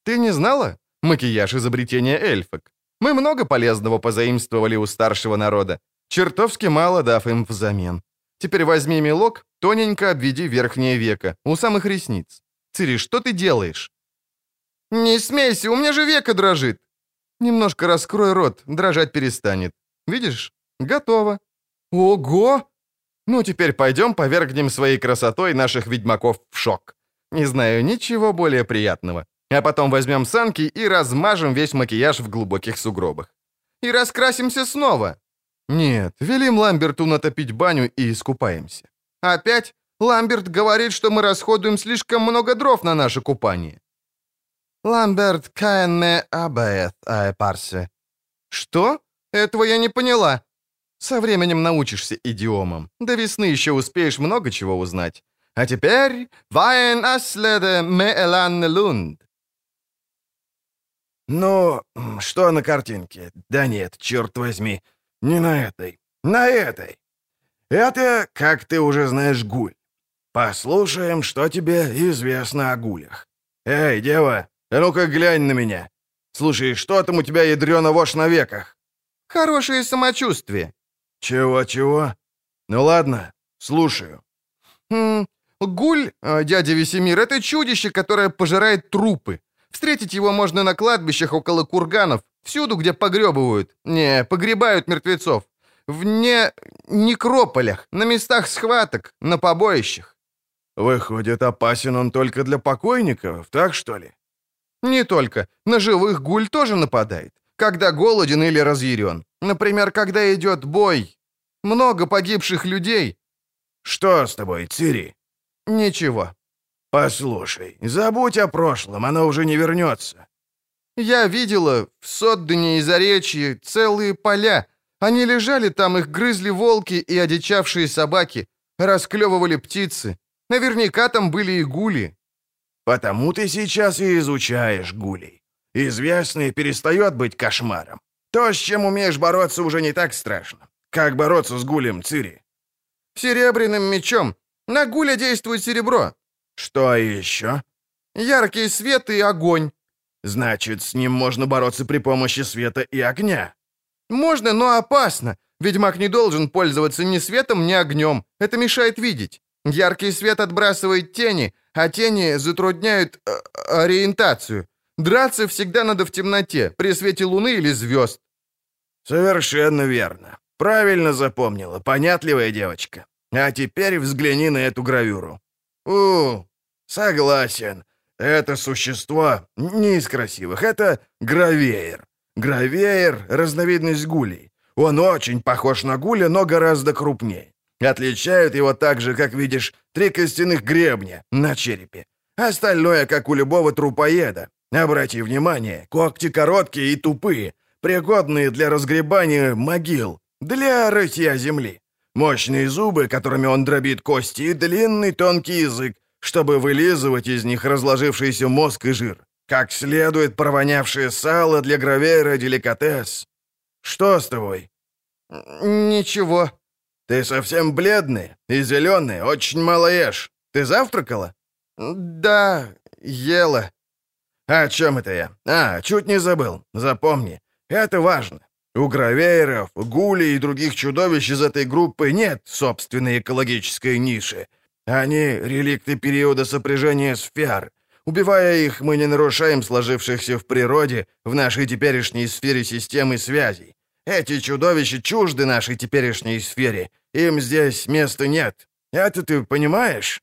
Ты не знала? Макияж — изобретение эльфок. Мы много полезного позаимствовали у старшего народа, чертовски мало дав им взамен. Теперь возьми мелок, тоненько обведи верхнее веко, у самых ресниц. Цири, что ты делаешь?» «Не смейся, у меня же веко дрожит». «Немножко раскрой рот, дрожать перестанет. Видишь? Готово». «Ого! Ну, теперь пойдем повергнем своей красотой наших ведьмаков в шок. Не знаю ничего более приятного. А потом возьмем санки и размажем весь макияж в глубоких сугробах. И раскрасимся снова. Нет, велим Ламберту натопить баню и искупаемся. Опять? Ламберт говорит, что мы расходуем слишком много дров на наше купание. Ламберт каэнне абаэт аэпарсе. Что? Этого я не поняла. Со временем научишься идиомам. До весны еще успеешь много чего узнать. А теперь вайн аследе ме эланне лунд. Ну, что на картинке? Да нет, черт возьми. Не на этой. На этой. Это, как ты уже знаешь, гуль. Послушаем, что тебе известно о гулях. Эй, дева, а ну-ка глянь на меня. Слушай, что там у тебя ядрёно вошь на веках? Хорошее самочувствие. Чего-чего? Ну ладно, слушаю. Гуль, дядя Весемир, это чудище, которое пожирает трупы. Встретить его можно на кладбищах около курганов, всюду, где погребывают. Не, погребают мертвецов. В некрополях, на местах схваток, на побоищах. Выходит, опасен он только для покойников, так что ли? Не только. На живых гуль тоже нападает, когда голоден или разъярен. Например, когда идет бой. Много погибших людей. Что с тобой, Цири? Ничего. Послушай, забудь о прошлом, оно уже не вернется. Я видела в Соддене и Заречье целые поля. Они лежали там, их грызли волки и одичавшие собаки, расклевывали птицы. Наверняка там были и гули. Потому ты сейчас и изучаешь гулей. Известный перестает быть кошмаром. То, с чем умеешь бороться, уже не так страшно. Как бороться с гулем, Цири? Серебряным мечом. На гуля действует серебро. Что еще? Яркий свет и огонь. Значит, с ним можно бороться при помощи света и огня. Можно, но опасно. Ведьмак не должен пользоваться ни светом, ни огнем. Это мешает видеть. Яркий свет отбрасывает тени, а тени затрудняют ориентацию. Драться всегда надо в темноте, при свете луны или звезд. Совершенно верно. Правильно запомнила, понятливая девочка. А теперь взгляни на эту гравюру. Согласен. Это существо не из красивых, это гравеер. Гравеер — разновидность гулей. Он очень похож на гуля, но гораздо крупнее. Отличают его так же, как видишь, три костяных гребня на черепе. Остальное, как у любого трупоеда. Обрати внимание, когти короткие и тупые, пригодные для разгребания могил, для рытья земли. Мощные зубы, которыми он дробит кости, и длинный тонкий язык, чтобы вылизывать из них разложившийся мозг и жир. Как следует провонявшее сало для гравеера деликатес. Что с тобой? Ничего. Ты совсем бледный и зеленый, очень мало ешь. Ты завтракала? Да, ела. О чем это я? Чуть не забыл. Запомни, это важно. У гравееров, гулей и других чудовищ из этой группы нет собственной экологической ниши. Они реликты периода сопряжения сфер. Убивая их, мы не нарушаем сложившихся в природе, в нашей теперешней сфере системы связей. Эти чудовища чужды нашей теперешней сфере. Им здесь места нет. Это ты понимаешь?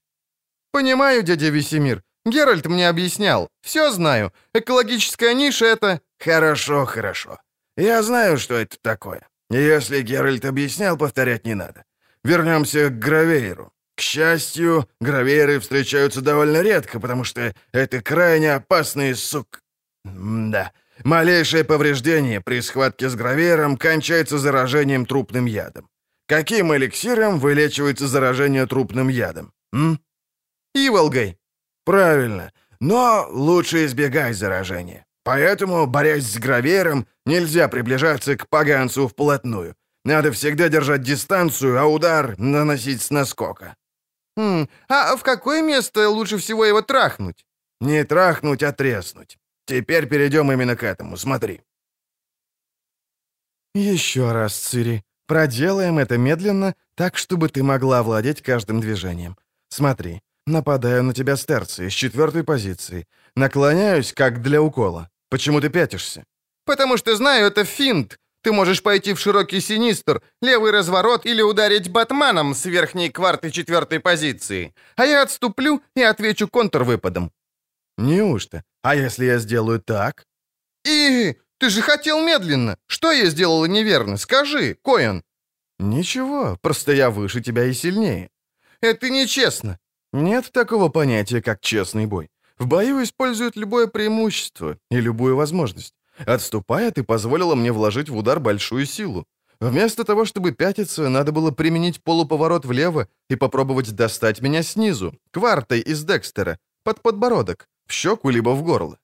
Понимаю, дядя Весемир. Геральт мне объяснял. Все знаю. Экологическая ниша — это... Хорошо, хорошо. Я знаю, что это такое. Если Геральт объяснял, повторять не надо. Вернемся к гравееру. К счастью, гравееры встречаются довольно редко, потому что это крайне опасные Да. Малейшее повреждение при схватке с гравеером кончается заражением трупным ядом. Каким эликсиром вылечивается заражение трупным ядом? Иволгой. Правильно. Но лучше избегай заражения. Поэтому, борясь с гравеером, нельзя приближаться к поганцу вплотную. Надо всегда держать дистанцию, а удар наносить с наскока. А в какое место лучше всего его трахнуть? Не трахнуть, а треснуть. Теперь перейдем именно к этому, смотри. Еще раз, Цири. Проделаем это медленно, так, чтобы ты могла овладеть каждым движением. Смотри, нападаю на тебя с терции, с четвертой позиции. Наклоняюсь, как для укола. Почему ты пятишься? Потому что знаю, это финт. Ты можешь пойти в широкий Синистр, левый разворот или ударить батманом с верхней кварты четвертой позиции. А я отступлю и отвечу контрвыпадом». «Неужто? А если я сделаю так?» «И ты же хотел медленно. Что я сделала неверно? Скажи, Койон». «Ничего, просто я выше тебя и сильнее». «Это нечестно». «Нет такого понятия, как честный бой. В бою используют любое преимущество и любую возможность. Отступая, ты позволила мне вложить в удар большую силу. Вместо того, чтобы пятиться, надо было применить полуповорот влево и попробовать достать меня снизу, квартой из Декстера, под подбородок, в щеку либо в горло».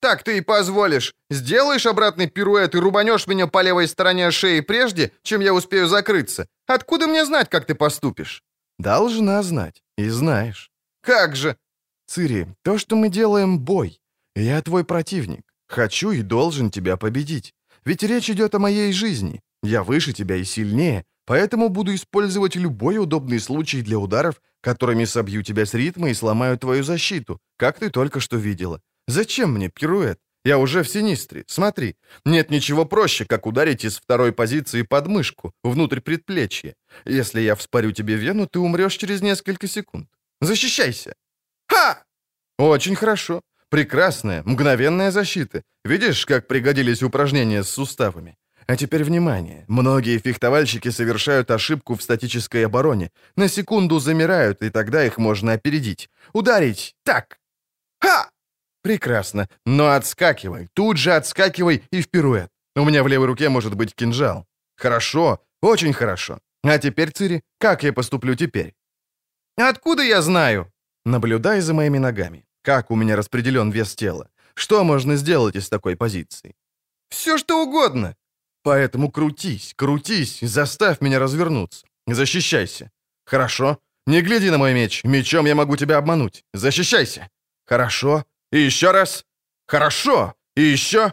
«Так ты и позволишь. Сделаешь обратный пируэт и рубанешь меня по левой стороне шеи прежде, чем я успею закрыться. Откуда мне знать, как ты поступишь?» «Должна знать. И знаешь». «Как же?» «Цири, то, что мы делаем, бой. Я твой противник. Хочу и должен тебя победить. Ведь речь идет о моей жизни. Я выше тебя и сильнее, поэтому буду использовать любой удобный случай для ударов, которыми собью тебя с ритма и сломаю твою защиту, как ты только что видела. Зачем мне пируэт? Я уже в Синистре, смотри. Нет ничего проще, как ударить из второй позиции под мышку, внутрь предплечья. Если я вспорю тебе вену, ты умрешь через несколько секунд. Защищайся!» «Ха!» «Очень хорошо. Прекрасная, мгновенная защита. Видишь, как пригодились упражнения с суставами? А теперь внимание. Многие фехтовальщики совершают ошибку в статической обороне. На секунду замирают, и тогда их можно опередить. Ударить! Так! Ха!» «Прекрасно. Но отскакивай. Тут же отскакивай и в пируэт. У меня в левой руке может быть кинжал. Хорошо. Очень хорошо. А теперь, Цири, как я поступлю теперь?» «Откуда я знаю?» «Наблюдай за моими ногами. Как у меня распределен вес тела? Что можно сделать из такой позиции?» «Все, что угодно!» «Поэтому крутись, крутись, заставь меня развернуться. Защищайся. Хорошо? Не гляди на мой меч. Мечом я могу тебя обмануть. Защищайся. Хорошо. И еще раз. Хорошо. И еще.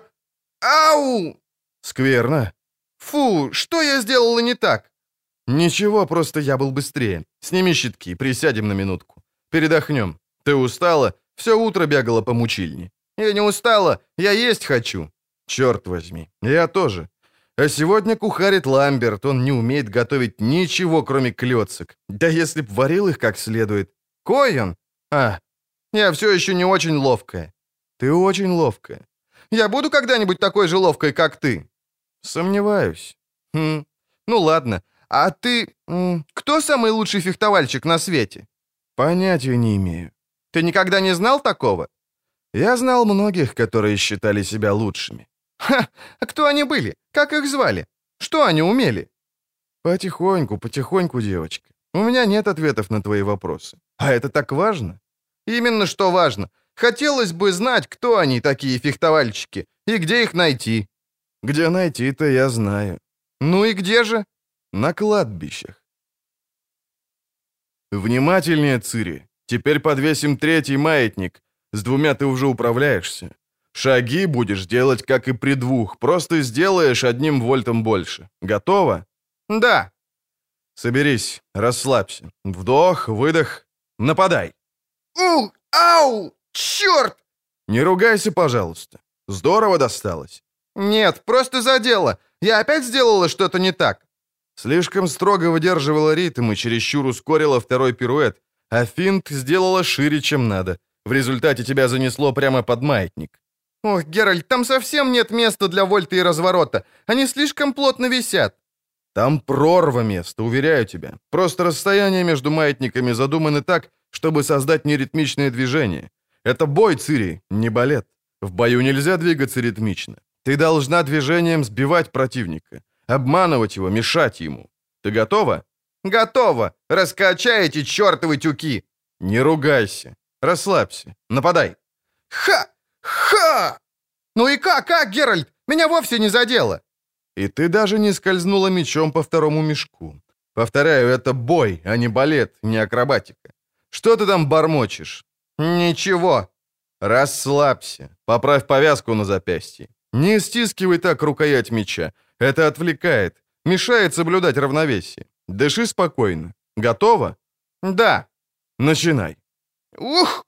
Ау!» «Скверно». «Фу, что я сделала не так?» «Ничего, просто я был быстрее. Сними щитки, присядем на минутку. Передохнем. Ты устала? Все утро бегала по мучильне». «Я не устала, я есть хочу». «Черт возьми, я тоже. А сегодня кухарит Ламберт, он не умеет готовить ничего, кроме клёцок. Да если б варил их как следует». «Койон?» «А, я все еще не очень ловкая». «Ты очень ловкая». «Я буду когда-нибудь такой же ловкой, как ты?» «Сомневаюсь». «Хм, ну ладно. А ты... кто самый лучший фехтовальщик на свете?» «Понятия не имею». «Ты никогда не знал такого?» «Я знал многих, которые считали себя лучшими». «Ха! А кто они были? Как их звали? Что они умели?» «Потихоньку, потихоньку, девочка. У меня нет ответов на твои вопросы. А это так важно?» «Именно что важно. Хотелось бы знать, кто они, такие фехтовальщики, и где их найти». «Где найти-то я знаю». «Ну и где же?» «На кладбищах». «Внимательнее, Цири. Теперь подвесим третий маятник. С двумя ты уже управляешься. Шаги будешь делать, как и при двух. Просто сделаешь одним вольтом больше. Готово?» «Да». «Соберись, расслабься. Вдох, выдох. Нападай». «Ух, ау, черт!» «Не ругайся, пожалуйста. Здорово досталось». «Нет, просто задело. Я опять сделала что-то не так». Слишком строго выдерживала ритм и чересчур ускорила второй пируэт. А финт сделала шире, чем надо. В результате тебя занесло прямо под маятник. «Ох, Геральт, там совсем нет места для вольта и разворота. Они слишком плотно висят». «Там прорва места, уверяю тебя. Просто расстояние между маятниками задуманы так, чтобы создать неритмичное движение. Это бой, Цири, не балет. В бою нельзя двигаться ритмично. Ты должна движением сбивать противника, обманывать его, мешать ему. Ты готова?» «Готово! Раскачаете чертовы тюки!» «Не ругайся! Расслабься! Нападай!» «Ха! Ха! Ну и как, Геральт? Меня вовсе не задело!» «И ты даже не скользнула мечом по второму мешку. Повторяю, это бой, а не балет, не акробатика. Что ты там бормочешь?» «Ничего!» «Расслабься! Поправь повязку на запястье! Не стискивай так рукоять меча! Это отвлекает, мешает соблюдать равновесие! Дыши спокойно. Готова?» «Да». «Начинай». «Ух!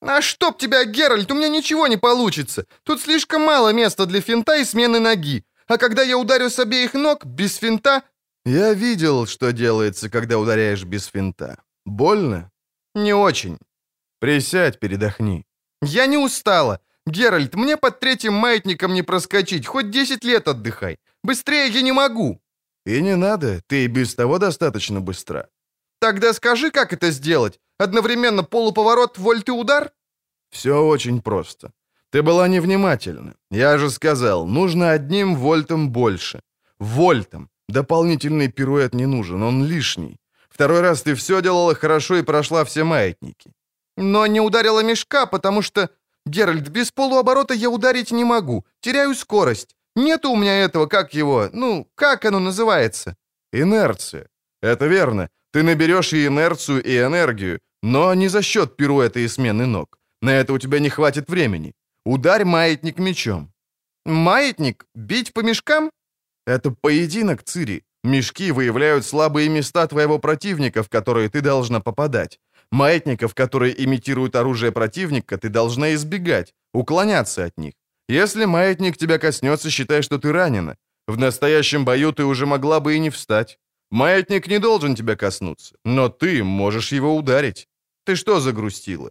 А чтоб тебя, Геральт, у меня ничего не получится. Тут слишком мало места для финта и смены ноги. А когда я ударю с обеих ног, без финта...» «Я видел, что делается, когда ударяешь без финта. Больно?» «Не очень». «Присядь, передохни». «Я не устала. Геральт, мне под третьим маятником не проскочить. Хоть 10 лет отдыхай. Быстрее я не могу». «И не надо. Ты и без того достаточно быстра». «Тогда скажи, как это сделать? Одновременно полуповорот, вольт и удар?» «Все очень просто. Ты была невнимательна. Я же сказал, нужно одним вольтом больше. Вольтом. Дополнительный пируэт не нужен, он лишний. Второй раз ты все делала хорошо и прошла все маятники». «Но не ударила мешка, потому что... Геральт, без полуоборота я ударить не могу. Теряю скорость. Нет у меня этого, как его... Ну, как оно называется?» «Инерция. Это верно. Ты наберешь и инерцию, и энергию, но не за счет пируэта и смены ног. На это у тебя не хватит времени. Ударь маятник мечом». «Маятник? Бить по мешкам?» «Это поединок, Цири. Мешки выявляют слабые места твоего противника, в которые ты должна попадать. Маятников, которые имитируют оружие противника, ты должна избегать, уклоняться от них. Если маятник тебя коснется, считай, что ты ранена. В настоящем бою ты уже могла бы и не встать. Маятник не должен тебя коснуться, но ты можешь его ударить. Ты что загрустила?»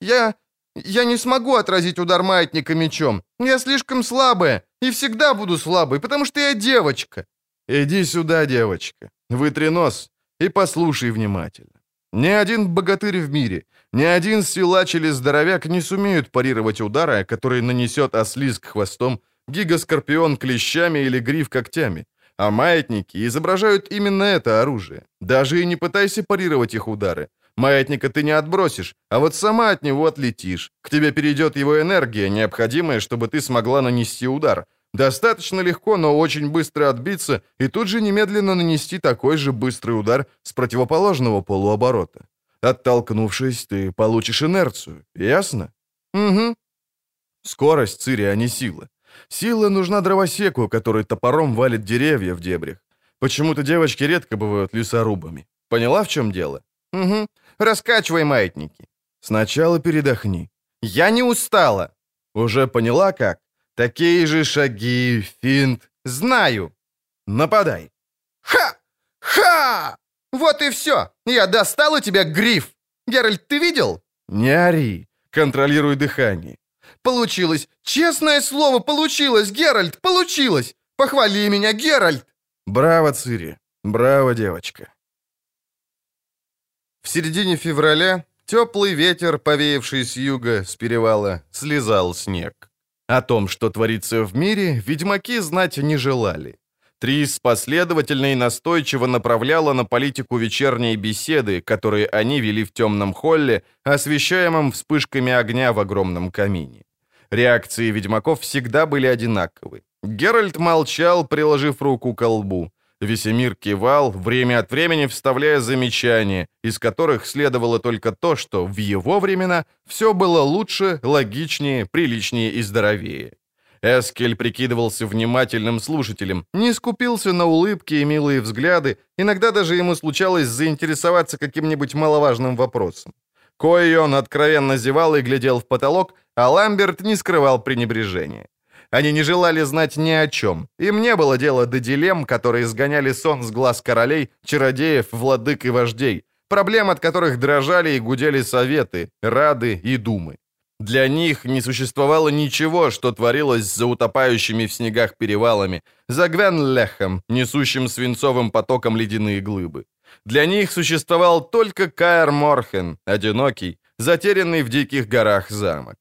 «Я не смогу отразить удар маятника мечом. Я слишком слабая и всегда буду слабой, потому что я девочка». «Иди сюда, девочка, вытри нос и послушай внимательно. Ни один богатырь в мире, ни один силач или здоровяк не сумеют парировать удара, который нанесет ослизк хвостом, гигаскорпион клещами или гриф когтями. А маятники изображают именно это оружие. Даже и не пытайся парировать их удары. Маятника ты не отбросишь, а вот сама от него отлетишь. К тебе перейдет его энергия, необходимая, чтобы ты смогла нанести удар. Достаточно легко, но очень быстро отбиться и тут же немедленно нанести такой же быстрый удар с противоположного полуоборота. Оттолкнувшись, ты получишь инерцию. Ясно?» «Угу». «Скорость, Цири, а не сила. Сила нужна дровосеку, который топором валит деревья в дебрях. Почему-то девочки редко бывают лесорубами. Поняла, в чем дело?» «Угу. Раскачивай маятники». «Сначала передохни». «Я не устала». «Уже поняла, как? Такие же шаги, финт». «Знаю». «Нападай». «Ха! Ха! Вот и все! Я достала тебя, гриф! Геральт, ты видел?» «Не ори. Контролируй дыхание». «Получилось! Честное слово, получилось, Геральт! Получилось! Похвали меня, Геральт!» «Браво, Цири! Браво, девочка!» В середине февраля теплый ветер, повеявший с юга, с перевала, слезал снег. О том, что творится в мире, ведьмаки знать не желали. Трис последовательно и настойчиво направляла на политику вечерние беседы, которые они вели в темном холле, освещаемом вспышками огня в огромном камине. Реакции ведьмаков всегда были одинаковы. Геральт молчал, приложив руку к лбу. Весемир кивал, время от времени вставляя замечания, из которых следовало только то, что в его времена все было лучше, логичнее, приличнее и здоровее. Эскель прикидывался внимательным слушателем, не скупился на улыбки и милые взгляды, иногда даже ему случалось заинтересоваться каким-нибудь маловажным вопросом. Койон откровенно зевал и глядел в потолок, а Ламберт не скрывал пренебрежения. Они не желали знать ни о чем. Им не было дела до дилемм, которые сгоняли сон с глаз королей, чародеев, владык и вождей, проблем, от которых дрожали и гудели советы, рады и думы. Для них не существовало ничего, что творилось за утопающими в снегах перевалами, за Гвенлехом, несущим свинцовым потоком ледяные глыбы. Для них существовал только Каэр Морхен, одинокий, затерянный в диких горах замок.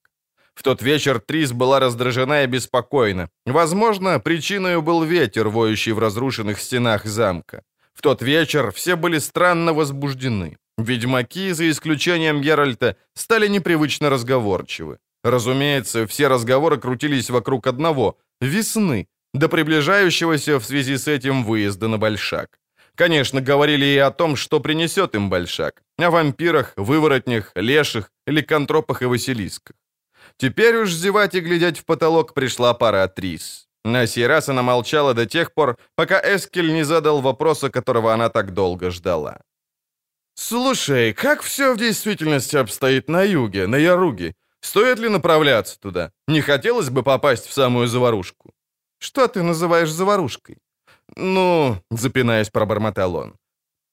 В тот вечер Трис была раздражена и беспокойна. Возможно, причиной был ветер, воющий в разрушенных стенах замка. В тот вечер все были странно возбуждены. Ведьмаки, за исключением Геральта, стали непривычно разговорчивы. Разумеется, все разговоры крутились вокруг одного — весны, до приближающегося в связи с этим выезда на Большак. Конечно, говорили и о том, что принесет им Большак, о вампирах, выворотнях, леших, ликантропах и василисках. Теперь уж зевать и глядеть в потолок пришла пора Трис. На сей раз она молчала до тех пор, пока Эскель не задал вопроса, которого она так долго ждала. «Слушай, как все в действительности обстоит на юге, на Яруге? Стоит ли направляться туда? Не хотелось бы попасть в самую заварушку?» Что ты называешь заварушкой?» «Ну...» — запинаясь, пробормотал он.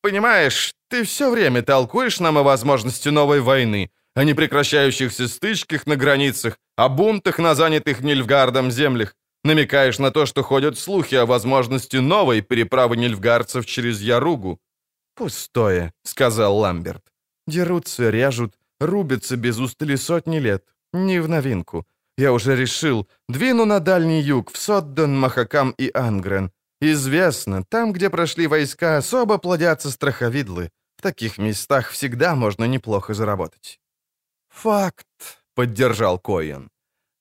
«Понимаешь, ты все время толкуешь нам о возможности новой войны, о непрекращающихся стычках на границах, о бунтах на занятых Нильфгардом землях. Намекаешь на то, что ходят слухи о возможности новой переправы нильфгардцев через Яругу». «Пустое», — сказал Ламберт. «Дерутся, ряжут, рубятся без устали сотни лет. Не в новинку. Я уже решил, двину на Дальний Юг, в Содден, Махакам и Ангрен. Известно, там, где прошли войска, особо плодятся страховидлы. В таких местах всегда можно неплохо заработать». «Факт», — поддержал Койон.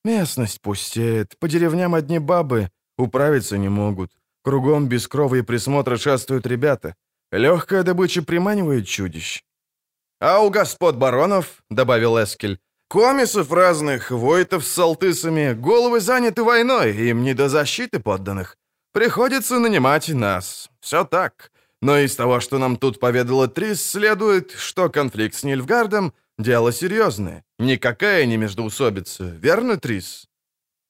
«Местность пустеет, по деревням одни бабы, управиться не могут. Кругом без крова и присмотра шастают ребята. Легкая добыча приманивает чудищ». «А у господ баронов, — добавил Эскель, — комисов разных, войтов с салтысами, головы заняты войной, им не до защиты подданных. Приходится нанимать нас. Все так. Но из того, что нам тут поведала Трис, следует, что конфликт с Нильфгардом — дело серьезное. Никакая не междоусобица, верно, Трис?»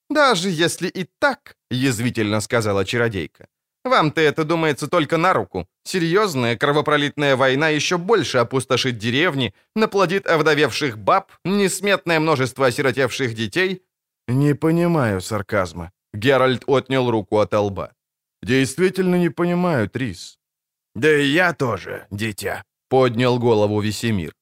«Даже если и так, — язвительно сказала чародейка, — вам-то это думается только на руку. Серьезная кровопролитная война еще больше опустошит деревни, наплодит овдовевших баб, несметное множество осиротевших детей». «Не понимаю сарказма». Геральт отнял руку от лба. «Действительно не понимаю, Трис». «Да и я тоже, дитя», — поднял голову Весемир.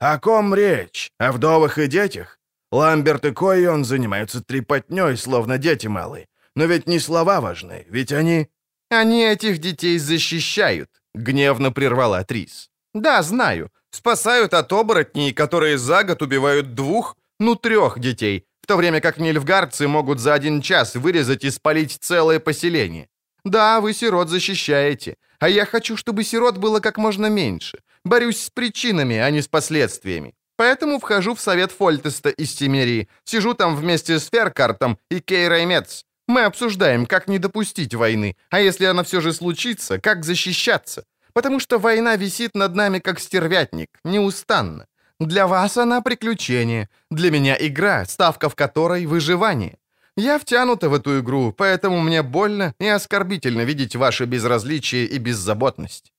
«О ком речь? О вдовах и детях? Ламберт и Койон занимаются трепотнёй, словно дети малые. Но ведь не слова важны, ведь они...» «Они этих детей защищают», — гневно прервала Трис. «Да, знаю. Спасают от оборотней, которые за год убивают 2, 3 детей, в то время как нильфгардцы могут за 1 час вырезать и спалить целое поселение. Да, вы сирот защищаете, а я хочу, чтобы сирот было как можно меньше. Борюсь с причинами, а не с последствиями. Поэтому вхожу в совет Фольтеста из Тимерии. Сижу там вместе с Феркартом и Кейрой Мец. Мы обсуждаем, как не допустить войны, а если она все же случится, как защищаться. Потому что война висит над нами как стервятник, неустанно. Для вас она приключение, для меня игра, ставка в которой выживание. Я втянута в эту игру, поэтому мне больно и оскорбительно видеть ваше безразличие и беззаботность».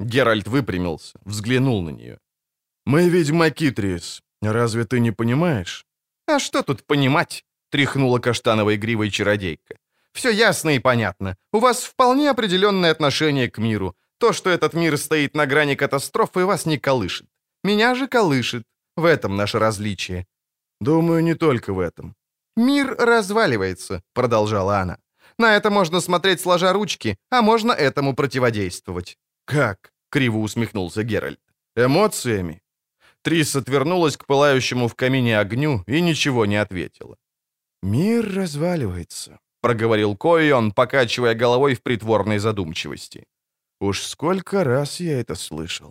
Геральт выпрямился, взглянул на нее. «Мы ведьмаки, Трис. Разве ты не понимаешь?» «А что тут понимать?» — тряхнула каштановой гривой чародейка. «Все ясно и понятно. У вас вполне определенное отношение к миру. То, что этот мир стоит на грани катастрофы, вас не колышет. Меня же колышет. В этом наше различие». «Думаю, не только в этом». «Мир разваливается», — продолжала она. «На это можно смотреть сложа ручки, а можно этому противодействовать». «Как?» — криво усмехнулся Геральт. «Эмоциями?» Трис отвернулась к пылающему в камине огню и ничего не ответила. «Мир разваливается», — проговорил Койон, покачивая головой в притворной задумчивости. «Уж сколько раз я это слышал».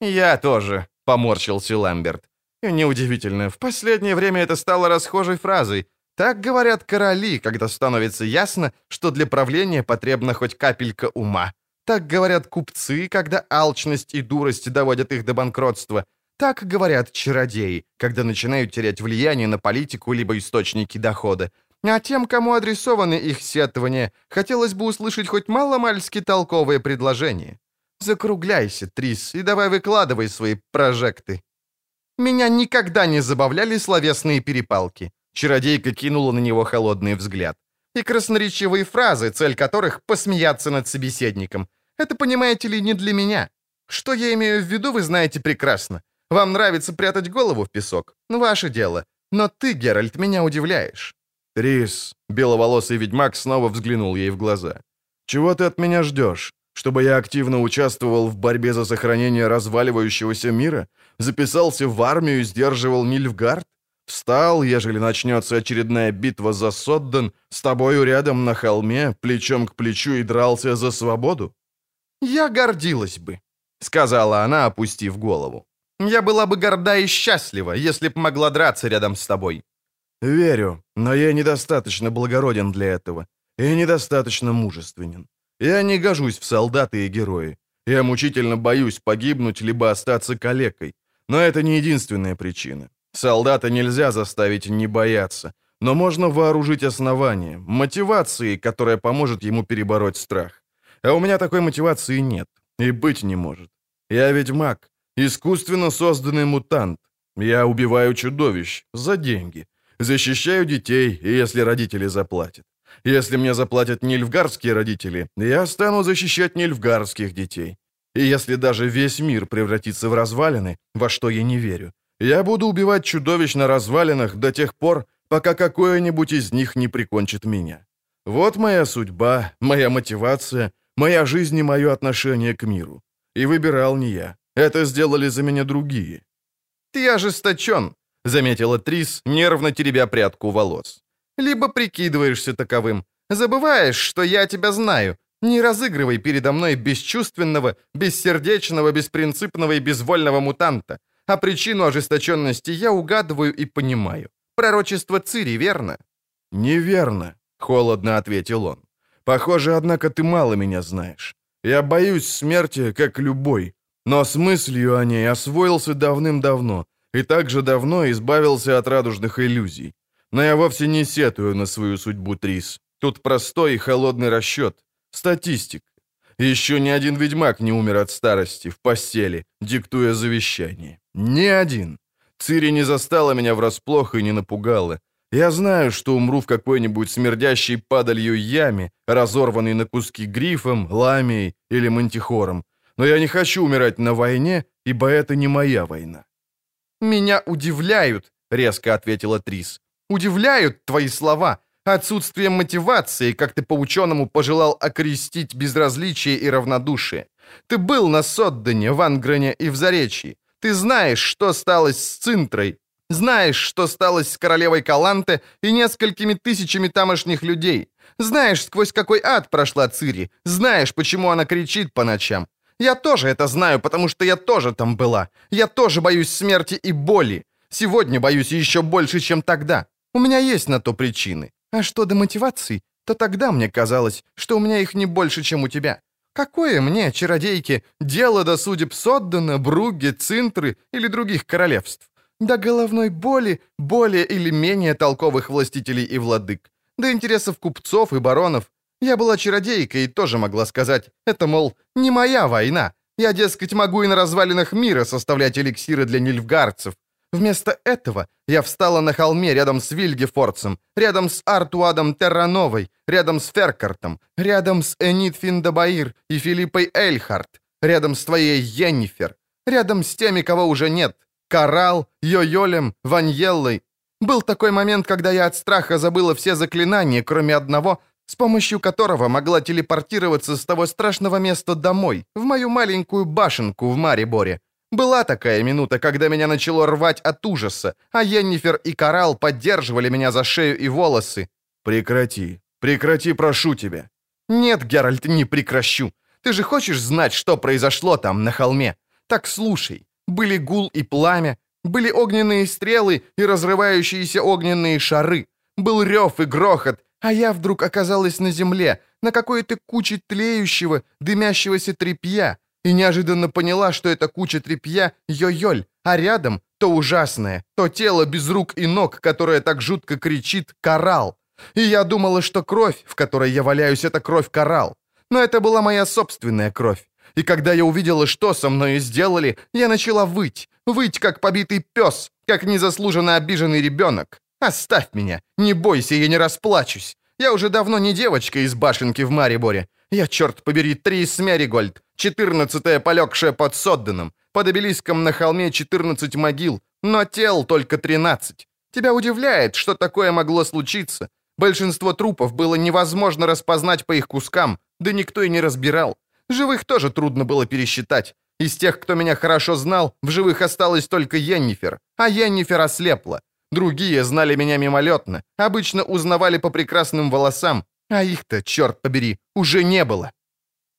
«Я тоже», — поморщился Ламберт. «Неудивительно, в последнее время это стало расхожей фразой. Так говорят короли, когда становится ясно, что для правления потребна хоть капелька ума. Так говорят купцы, когда алчность и дурость доводят их до банкротства. Так говорят чародеи, когда начинают терять влияние на политику либо источники дохода. А тем, кому адресованы их сетования, хотелось бы услышать хоть маломальски толковые предложения. Закругляйся, Трис, и давай выкладывай свои прожекты». «Меня никогда не забавляли словесные перепалки». Чародейка кинула на него холодный взгляд. «И красноречивые фразы, цель которых — посмеяться над собеседником. Это, понимаете ли, не для меня. Что я имею в виду, вы знаете прекрасно. Вам нравится прятать голову в песок? Ваше дело. Но ты, Геральт, меня удивляешь». «Трис», — беловолосый ведьмак снова взглянул ей в глаза, — «чего ты от меня ждешь? Чтобы я активно участвовал в борьбе за сохранение разваливающегося мира? Записался в армию и сдерживал Нильфгард? Встал, ежели начнется очередная битва за Содден, с тобою рядом на холме, плечом к плечу и дрался за свободу?» «Я гордилась бы», — сказала она, опустив голову. «Я была бы горда и счастлива, если б могла драться рядом с тобой». «Верю, но я недостаточно благороден для этого. И недостаточно мужественен. Я не гожусь в солдаты и герои. Я мучительно боюсь погибнуть, либо остаться калекой. Но это не единственная причина. Солдата нельзя заставить не бояться. Но можно вооружить основание, мотивацией, которая поможет ему перебороть страх. А у меня такой мотивации нет. И быть не может. Я ведьмак. Искусственно созданный мутант. Я убиваю чудовищ. За деньги. Защищаю детей, если родители заплатят. Если мне заплатят нильфгардские родители, я стану защищать нильфгардских детей. И если даже весь мир превратится в развалины, во что я не верю, я буду убивать чудовищ на развалинах до тех пор, пока какое-нибудь из них не прикончит меня. Вот моя судьба, моя мотивация, моя жизнь и мое отношение к миру. И выбирал не я. Это сделали за меня другие. «Ты ожесточен», — заметила Трис, нервно теребя прядку волос. «Либо прикидываешься таковым. Забываешь, что я тебя знаю. Не разыгрывай передо мной бесчувственного, бессердечного, беспринципного и безвольного мутанта. А причину ожесточенности я угадываю и понимаю. Пророчество Цири, верно?» «Неверно», — холодно ответил он. «Похоже, однако, ты мало меня знаешь. Я боюсь смерти, как любой, но с мыслью о ней освоился давным-давно и также давно избавился от радужных иллюзий. Но я вовсе не сетую на свою судьбу, Трис. Тут простой и холодный расчет. Статистика. Еще ни один ведьмак не умер от старости в постели, диктуя завещание. Ни один. Цири не застала меня врасплох и не напугала. Я знаю, что умру в какой-нибудь смердящей падалью яме, разорванной на куски грифом, ламией или мантихором. Но я не хочу умирать на войне, ибо это не моя война». «Меня удивляют», — резко ответила Трис. «Удивляют твои слова. Отсутствие мотивации, как ты по-ученому пожелал окрестить безразличие и равнодушие. Ты был на Соддене, в Ангрене и в Заречье. Ты знаешь, что сталось с Цинтрой. Знаешь, что сталось с королевой Каланте и несколькими тысячами тамошних людей. Знаешь, сквозь какой ад прошла Цири. Знаешь, почему она кричит по ночам. Я тоже это знаю, потому что я тоже там была. Я тоже боюсь смерти и боли. Сегодня боюсь еще больше, чем тогда. У меня есть на то причины. А что до мотиваций, то тогда мне казалось, что у меня их не больше, чем у тебя. Какое мне, чародейке, дело до судеб Соддена, Бругге, Цинтры или других королевств? До головной боли более или менее толковых властителей и владык. До интересов купцов и баронов. Я была чародейкой и тоже могла сказать, это, мол, не моя война. Я, дескать, могу и на развалинах мира составлять эликсиры для нильфгардцев. Вместо этого я встала на холме рядом с Вильгефорцем, рядом с Артуадом Террановой, рядом с Феркартом, рядом с Энит Финдабаир и Филиппой Эльхарт, рядом с твоей Йеннифер, рядом с теми, кого уже нет, Коралл, Йойолем, Ваньеллой. Был такой момент, когда я от страха забыла все заклинания, кроме одного, с помощью которого могла телепортироваться с того страшного места домой, в мою маленькую башенку в Мариборе. Была такая минута, когда меня начало рвать от ужаса, а Йеннифер и Коралл поддерживали меня за шею и волосы. Прекрати, прошу тебя. Нет, Геральт, не прекращу. Ты же хочешь знать, что произошло там, на холме? Так слушай. Были гул и пламя, были огненные стрелы и разрывающиеся огненные шары, был рев и грохот, а я вдруг оказалась на земле, на какой-то куче тлеющего, дымящегося тряпья, и неожиданно поняла, что эта куча тряпья — Йойоль, а рядом — то ужасное, то тело без рук и ног, которое так жутко кричит «Коралл». И я думала, что кровь, в которой я валяюсь, — это кровь Коралл. Но это была моя собственная кровь. И когда я увидела, что со мной сделали, я начала выть, как побитый пес, как незаслуженно обиженный ребенок. Оставь меня, не бойся, я не расплачусь. Я уже давно не девочка из башенки в Мариборе. Я, черт побери, Трис Меригольд, 14-я полегшая под Содденом, под обелиском на холме 14 могил, но тел только 13. Тебя удивляет, что такое могло случиться? Большинство трупов было невозможно распознать по их кускам, да никто и не разбирал. Живых тоже трудно было пересчитать. Из тех, кто меня хорошо знал, в живых осталась только Йеннифер, а Йеннифер ослепла. Другие знали меня мимолетно, обычно узнавали по прекрасным волосам, а их-то, черт побери, уже не было.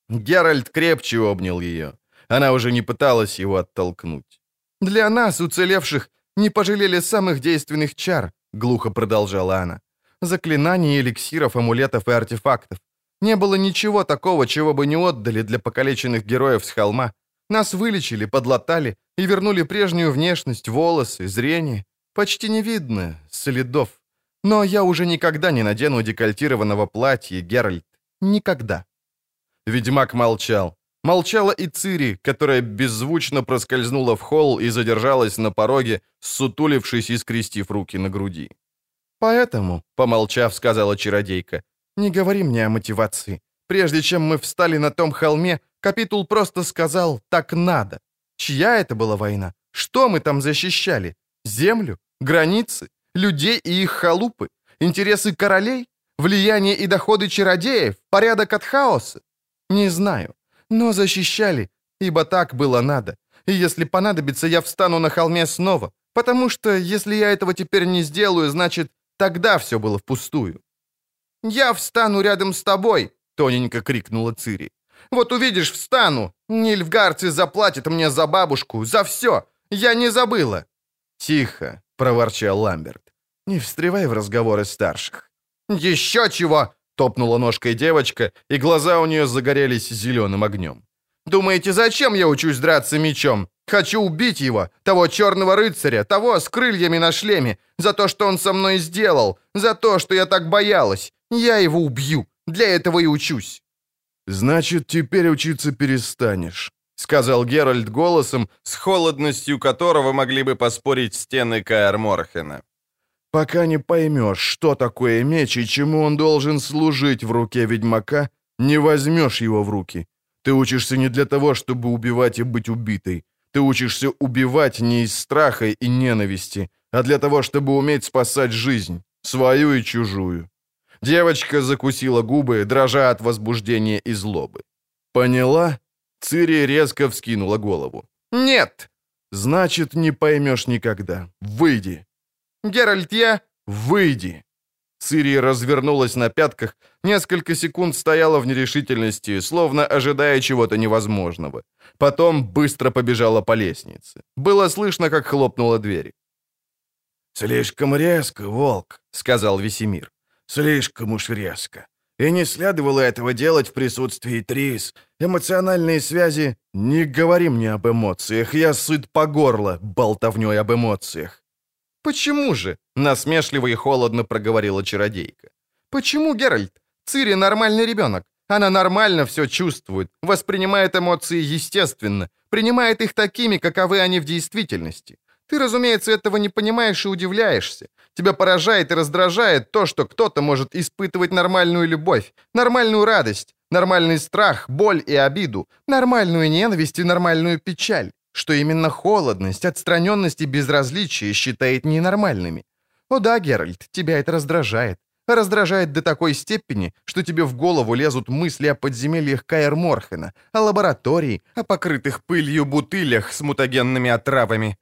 Геральт крепче обнял ее. Она уже не пыталась его оттолкнуть. «Для нас, уцелевших, не пожалели самых действенных чар», — глухо продолжала она. «Заклинаний, эликсиров, амулетов и артефактов. Не было ничего такого, чего бы не отдали для покалеченных героев с холма. Нас вылечили, подлатали и вернули прежнюю внешность, волосы, зрение. Почти не видно следов. Но я уже никогда не надену декольтированного платья, Геральт. Никогда». Ведьмак молчал. Молчала и Цири, которая беззвучно проскользнула в холл и задержалась на пороге, ссутулившись и скрестив руки на груди. «Поэтому», — помолчав, сказала чародейка, — «не говори мне о мотивации. Прежде чем мы встали на том холме, капитул просто сказал «так надо». Чья это была война? Что мы там защищали? Землю? Границы? Людей и их халупы? Интересы королей? Влияние и доходы чародеев? Порядок от хаоса? Не знаю. Но защищали, ибо так было надо. И если понадобится, я встану на холме снова, потому что, если я этого теперь не сделаю, значит, тогда все было впустую». «Я встану рядом с тобой!» — тоненько крикнула Цири. «Вот увидишь, встану! Нильфгардцы заплатят мне за бабушку, за все! Я не забыла!» «Тихо!» — проворчал Ламберт. «Не встревай в разговоры старших». «Еще чего!» — топнула ножкой девочка, и глаза у нее загорелись зеленым огнем. «Думаете, зачем я учусь драться мечом? Хочу убить его, того черного рыцаря, того с крыльями на шлеме, за то, что он со мной сделал, за то, что я так боялась. Я его убью, для этого и учусь». «Значит, теперь учиться перестанешь», — сказал Геральт голосом, с холодностью которого могли бы поспорить стены Каэр Морхена. «Пока не поймешь, что такое меч и чему он должен служить в руке ведьмака, не возьмешь его в руки. Ты учишься не для того, чтобы убивать и быть убитой. Ты учишься убивать не из страха и ненависти, а для того, чтобы уметь спасать жизнь, свою и чужую». Девочка закусила губы, дрожа от возбуждения и злобы. «Поняла?» Цири резко вскинула голову. «Нет!» «Значит, не поймешь никогда. Выйди!» «Геральт, я...» «Выйди!» Цири развернулась на пятках, несколько секунд стояла в нерешительности, словно ожидая чего-то невозможного. Потом быстро побежала по лестнице. Было слышно, как хлопнула дверь. «Слишком резко, волк», — сказал Весемир. «Слишком уж резко. И не следовало этого делать в присутствии Трис. Эмоциональные связи...» «Не говори мне об эмоциях, я сыт по горло болтовнёй об эмоциях». «Почему же?» — насмешливо и холодно проговорила чародейка. «Почему, Геральт? Цири нормальный ребенок. Она нормально все чувствует, воспринимает эмоции естественно, принимает их такими, каковы они в действительности. Ты, разумеется, этого не понимаешь и удивляешься. Тебя поражает и раздражает то, что кто-то может испытывать нормальную любовь, нормальную радость, нормальный страх, боль и обиду, нормальную ненависть и нормальную печаль. Что именно холодность, отстраненность и безразличие считает ненормальными. О да, Геральт, тебя это раздражает. Раздражает до такой степени, что тебе в голову лезут мысли о подземельях Каэр Морхена, о лаборатории, о покрытых пылью бутылях с мутагенными отравами».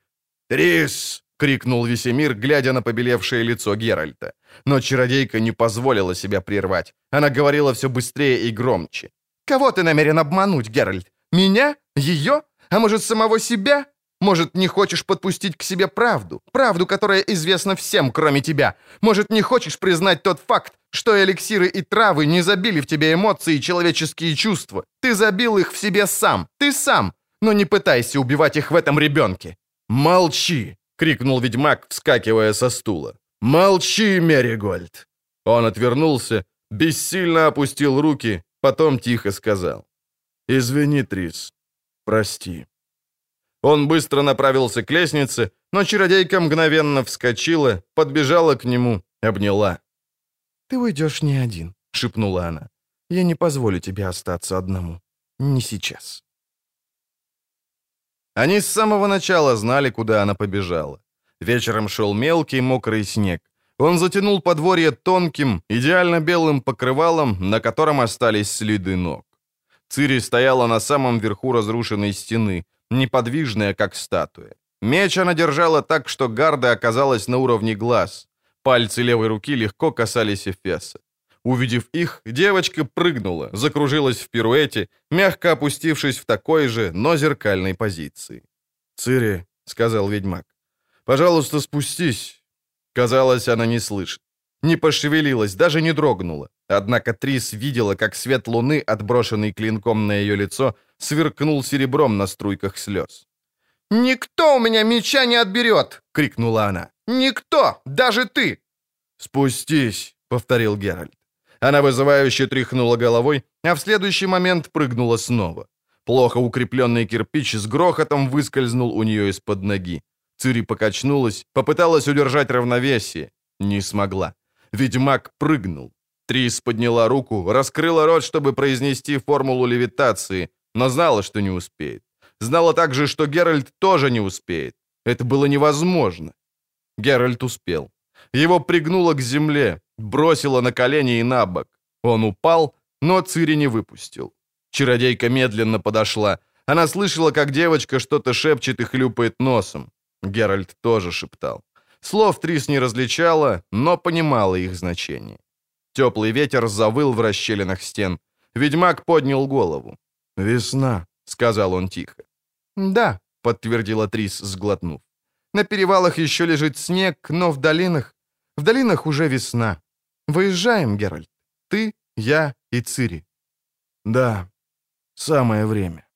«Трис!» — крикнул Весемир, глядя на побелевшее лицо Геральта. Но чародейка не позволила себя прервать. Она говорила все быстрее и громче. «Кого ты намерен обмануть, Геральт? Меня? Ее? А может, самого себя? Может, не хочешь подпустить к себе правду? Правду, которая известна всем, кроме тебя. Может, не хочешь признать тот факт, что эликсиры и травы не забили в тебе эмоции и человеческие чувства. Ты забил их в себе сам. Ты сам. Но не пытайся убивать их в этом ребенке». «Молчи!» — крикнул ведьмак, вскакивая со стула. «Молчи, Меригольд!» Он отвернулся, бессильно опустил руки, потом тихо сказал. «Извини, Трис. Прости». Он быстро направился к лестнице, но чародейка мгновенно вскочила, подбежала к нему, обняла. «Ты уйдешь не один», — шепнула она. «Я не позволю тебе остаться одному. Не сейчас». Они с самого начала знали, куда она побежала. Вечером шел мелкий мокрый снег. Он затянул подворье тонким, идеально белым покрывалом, на котором остались следы ног. Цири стояла на самом верху разрушенной стены, неподвижная, как статуя. Меч она держала так, что гарда оказалась на уровне глаз. Пальцы левой руки легко касались эфеса. Увидев их, девочка прыгнула, закружилась в пируэте, мягко опустившись в такой же, но зеркальной позиции. «Цири», — сказал ведьмак, — «пожалуйста, спустись». Казалось, она не слышит. Не пошевелилась, даже не дрогнула. Однако Трис видела, как свет луны, отброшенный клинком на ее лицо, сверкнул серебром на струйках слез. «Никто у меня меча не отберет!» — крикнула она. «Никто! Даже ты!» «Спустись», — повторил Геральт. Она вызывающе тряхнула головой, а в следующий момент прыгнула снова. Плохо укрепленный кирпич с грохотом выскользнул у нее из-под ноги. Цири покачнулась, попыталась удержать равновесие. Не смогла. Ведьмак прыгнул. Трис подняла руку, раскрыла рот, чтобы произнести формулу левитации, но знала, что не успеет. Знала также, что Геральт тоже не успеет. Это было невозможно. Геральт успел. Его пригнуло к земле, бросило на колени и на бок. Он упал, но Цири не выпустил. Чародейка медленно подошла. Она слышала, как девочка что-то шепчет и хлюпает носом. Геральт тоже шептал. Слов Трис не различала, но понимала их значение. Теплый ветер завыл в расщелинах стен. Ведьмак поднял голову. «Весна», — сказал он тихо. «Да», — подтвердила Трис, сглотнув. «На перевалах еще лежит снег, но в долинах уже весна. Выезжаем, Геральт. Ты, я и Цири». «Да, самое время».